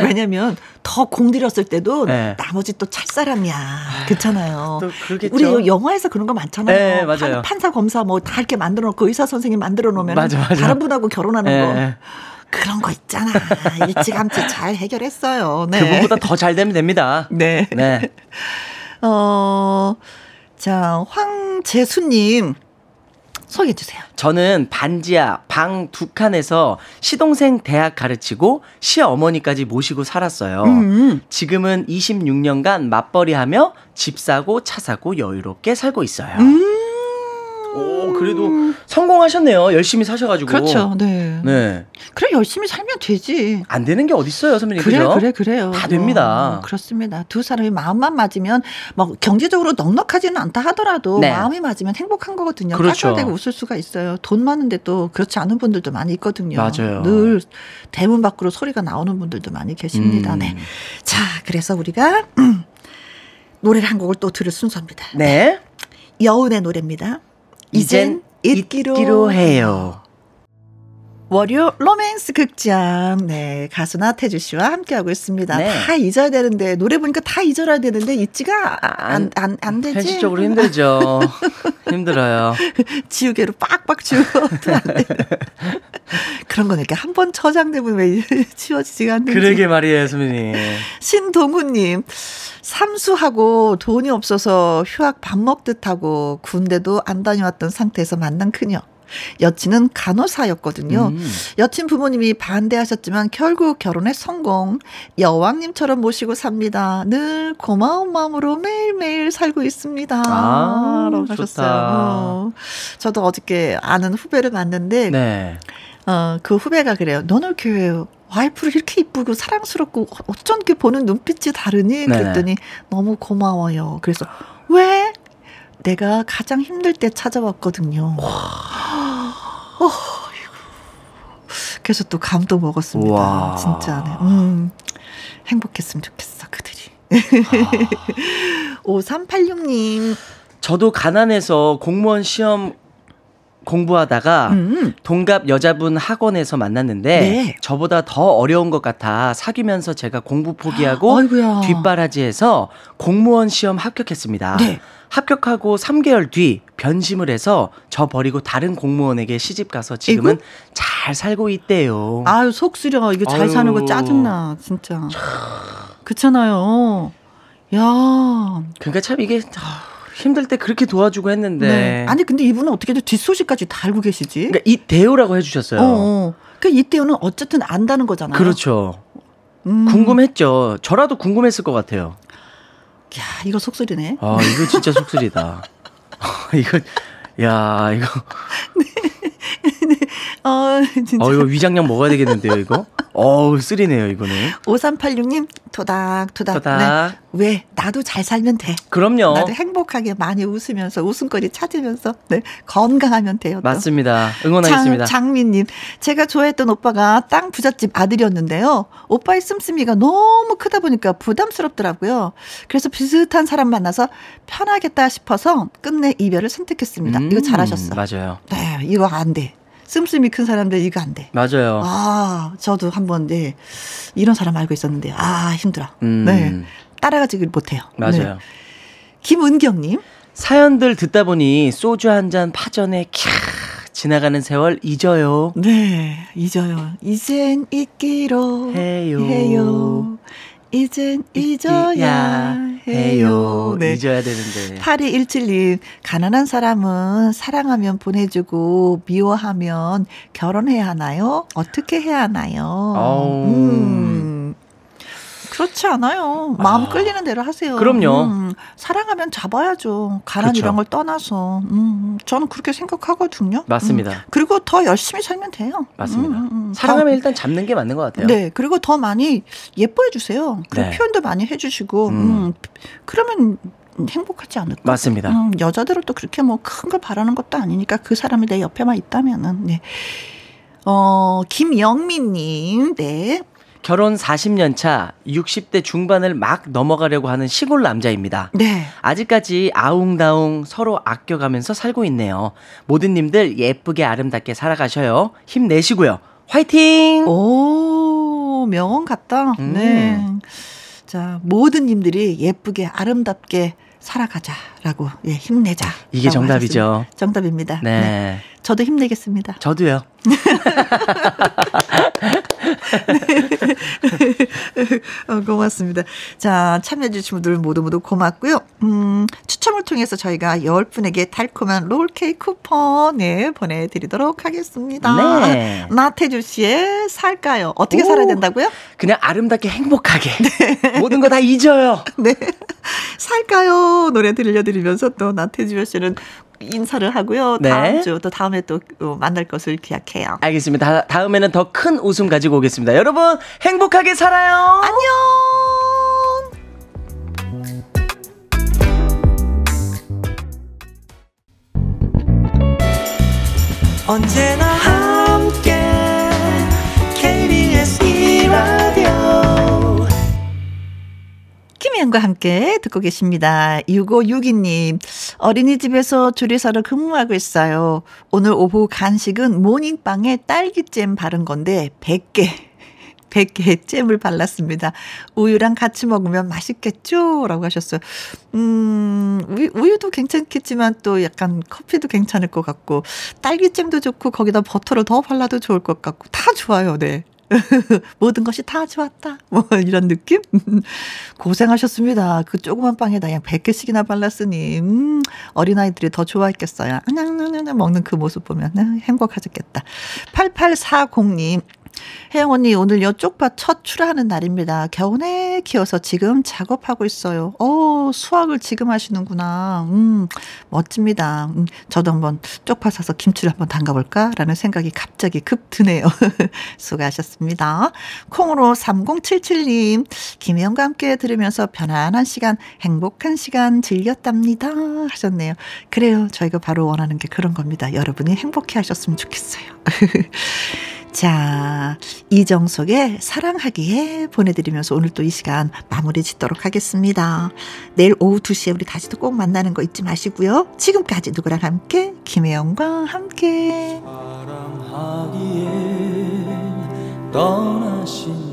왜냐면 더 공들였을 때도 네. 나머지 또 찰 사람이야. 에이, 그렇잖아요. 또 그러겠죠. 우리 영화에서 그런 거 많잖아요. 네, 맞아요. 판, 판사 검사 뭐 다 이렇게 만들어 놓고 의사 선생님 만들어 놓으면 맞아, 맞아. 다른 분하고 결혼하는 에이. 거 그런 거 있잖아. 일찌감치 잘 해결했어요. 네. 그거보다 더 잘 되면 됩니다. 네. 네. 어, 자, 황재수님. 소개해 주세요. 저는 반지하 방 두 칸에서 시동생 대학 가르치고 시어머니까지 모시고 살았어요. 음. 지금은 이십육 년간 맞벌이하며 집 사고 차 사고 여유롭게 살고 있어요. 음. 오, 그래도 성공하셨네요. 열심히 사셔가지고. 그렇죠. 네. 네. 그래 열심히 살면 되지. 안 되는 게 어디 있어요, 선배님? 그래, 그죠? 그래, 그래요. 다 됩니다. 어, 그렇습니다. 두 사람이 마음만 맞으면 뭐 경제적으로 넉넉하지는 않다 하더라도 네. 마음이 맞으면 행복한 거거든요. 그렇죠. 깔깔대고 웃을 수가 있어요. 돈 많은데 또 그렇지 않은 분들도 많이 있거든요. 맞아요. 늘 대문 밖으로 소리가 나오는 분들도 많이 계십니다. 음. 네. 자, 그래서 우리가 음, 노래를 한 곡을 또 들을 순서입니다. 네. 여운의 노래입니다. 이젠 잊기로, 잊기로 해요. 월요 로맨스 극장. 네, 가수 나태주 씨와 함께하고 있습니다. 네. 다 잊어야 되는데 노래 보니까 다 잊어야 되는데 잊지가 안, 안, 안 되지. 현실적으로 힘들죠. 힘들어요. 지우개로 빡빡 지우고 그런 건 이렇게 한 번 저장되면 왜 지워지지가 않는지. 그러게 말이에요, 선배님. 신동훈님. 삼수하고 돈이 없어서 휴학 밥 먹듯 하고 군대도 안 다녀왔던 상태에서 만난 그녀. 여친은 간호사였거든요. 음. 여친 부모님이 반대하셨지만 결국 결혼에 성공. 여왕님처럼 모시고 삽니다. 늘 고마운 마음으로 매일매일 살고 있습니다. 아, 라고 하셨어요. 어. 저도 어저께 아는 후배를 봤는데 네. 어, 그 후배가 그래요. 너는 왜 이렇게 와이프를 이렇게 이쁘고 사랑스럽고 어쩜 이렇게 보는 눈빛이 다르니? 그랬더니 네. 너무 고마워요. 그래서 왜? 내가 가장 힘들 때 찾아왔거든요. 와. 어, 그래서 또 감동 먹었습니다. 와. 진짜. 네. 음, 행복했으면 좋겠어, 그들이. 아. 오삼팔육 님. 저도 가난해서 공무원 시험 공부하다가 음. 동갑 여자분 학원에서 만났는데 네. 저보다 더 어려운 것 같아 사귀면서 제가 공부 포기하고 아이고야. 뒷바라지해서 공무원 시험 합격했습니다. 네. 합격하고 삼 개월 뒤 변심을 해서 저 버리고 다른 공무원에게 시집가서 지금은 에구? 잘 살고 있대요. 아유 속 쓰려. 이거 잘 아유. 사는 거 짜증나 진짜. 차... 그렇잖아요. 야, 그러니까 참 이게... 힘들 때 그렇게 도와주고 했는데. 네. 아니 근데 이분은 어떻게든 뒷소식까지 다 알고 계시지. 그러니까 이대호라고 해주셨어요. 어, 그러니까 이대호는 어쨌든 안다는 거잖아요. 그렇죠. 음. 궁금했죠. 저라도 궁금했을 것 같아요. 야, 이거 속쓰리네. 아, 이거 진짜 속쓰리다. 이거, 야, 이거. 네. 어, 진짜. 어, 이거 위장약 먹어야 되겠는데요, 이거? 어우, 쓰리네요, 이거는. 오삼팔육 님, 토닥, 토닥. 토닥. 네. 왜? 나도 잘 살면 돼. 그럼요. 나도 행복하게 많이 웃으면서, 웃음거리 찾으면서, 네. 건강하면 돼요. 또. 맞습니다. 응원하겠습니다. 장, 장미님, 제가 좋아했던 오빠가 땅 부잣집 아들이었는데요. 오빠의 씀씀이가 너무 크다 보니까 부담스럽더라고요. 그래서 비슷한 사람 만나서 편하겠다 싶어서 끝내 이별을 선택했습니다. 음, 이거 잘하셨어. 맞아요. 네, 이거 안 돼. 씀씀이 큰 사람들 이거 안 돼. 맞아요. 아, 저도 한번 네, 이런 사람 알고 있었는데 아 힘들어. 음. 네, 따라가지를 못해요. 맞아요. 네. 김은경님. 사연들 듣다 보니 소주 한 잔 파전에 캬 지나가는 세월 잊어요. 네, 잊어요. 이젠 잊기로 해요. 해요. 이젠 잊어야 해요. 네. 잊어야 되는데. 팔이일칠 님, 가난한 사람은 사랑하면 보내주고 미워하면 결혼해야 하나요? 어떻게 해야 하나요? 음. 그렇지 않아요. 마음 아. 끌리는 대로 하세요. 그럼요. 음. 사랑하면 잡아야죠. 가난 그렇죠. 이런 걸 떠나서. 음. 저는 그렇게 생각하거든요. 맞습니다. 음. 그리고 더 열심히 살면 돼요. 맞습니다. 음. 음. 사랑하면 더, 일단 잡는 게 맞는 것 같아요. 네. 그리고 더 많이 예뻐해 주세요. 네. 표현도 많이 해주시고. 음. 음. 그러면 행복하지 않을까. 맞습니다. 음. 여자들은 또 그렇게 뭐 큰 걸 바라는 것도 아니니까 그 사람이 내 옆에만 있다면은. 네. 어, 김영민님. 네. 결혼 사십 년 차 육십 대 중반을 막 넘어가려고 하는 시골 남자입니다. 네. 아직까지 아웅다웅 서로 아껴가면서 살고 있네요. 모든 님들 예쁘게 아름답게 살아가셔요. 힘내시고요. 화이팅! 오, 명언 같다. 음. 네. 자, 모든 님들이 예쁘게 아름답게 살아가자라고 예, 힘내자. 이게 정답이죠. 하셨습니다. 정답입니다. 네. 네. 저도 힘내겠습니다. 저도요. 네. 고맙습니다. 자, 참여해주신 분들 모두 모두 고맙고요. 음, 추첨을 통해서 저희가 열 분에게 달콤한 롤케이크 쿠폰 네, 보내드리도록 하겠습니다. 네. 나태주 씨의 살까요? 어떻게 오, 살아야 된다고요? 그냥 아름답게 행복하게. 네. 모든 거 다 잊어요. 네. 살까요? 노래 들려드리면서 또 나태주 씨는 인사를 하고요. 다음 네. 주 또 다음에 또 만날 것을 기약해요. 알겠습니다. 다, 다음에는 더 큰 웃음 가지고 오겠습니다. 여러분 행복하게 살아요. 안녕. 언제나 함께 케이비에스 이 라디오 김혜영과 함께 듣고 계십니다. 육오육이 님 어린이집에서 조리사로 근무하고 있어요. 오늘 오후 간식은 모닝빵에 딸기잼 바른 건데 백 개 백 개의 잼을 발랐습니다. 우유랑 같이 먹으면 맛있겠죠? 라고 하셨어요. 음, 우유, 우유도 괜찮겠지만 또 약간 커피도 괜찮을 것 같고, 딸기잼도 좋고, 거기다 버터를 더 발라도 좋을 것 같고, 다 좋아요, 네. 모든 것이 다 좋았다. 뭐, 이런 느낌? 고생하셨습니다. 그 조그만 빵에다 그냥 백 개씩이나 발랐으니, 음, 어린아이들이 더 좋아했겠어요. 먹는 그 모습 보면 행복하셨겠다. 팔팔사공 님. 혜영 언니 오늘 요 쪽파 첫 출하하는 날입니다. 겨우내 키워서 지금 작업하고 있어요. 오, 수확을 지금 하시는구나. 음, 멋집니다. 음, 저도 한번 쪽파 사서 김치를 한번 담가볼까라는 생각이 갑자기 급 드네요. 수고하셨습니다. 콩으로 삼공칠칠 님 김혜영과 함께 들으면서 편안한 시간 행복한 시간 즐겼답니다 하셨네요. 그래요, 저희가 바로 원하는 게 그런 겁니다. 여러분이 행복해 하셨으면 좋겠어요. 자, 이정석의 사랑하기에 보내드리면서 오늘 또 이 시간 마무리 짓도록 하겠습니다. 내일 오후 두 시에 우리 다시 또 꼭 만나는 거 잊지 마시고요. 지금까지 누구랑 함께 김혜영과 함께 사랑하기에 떠나신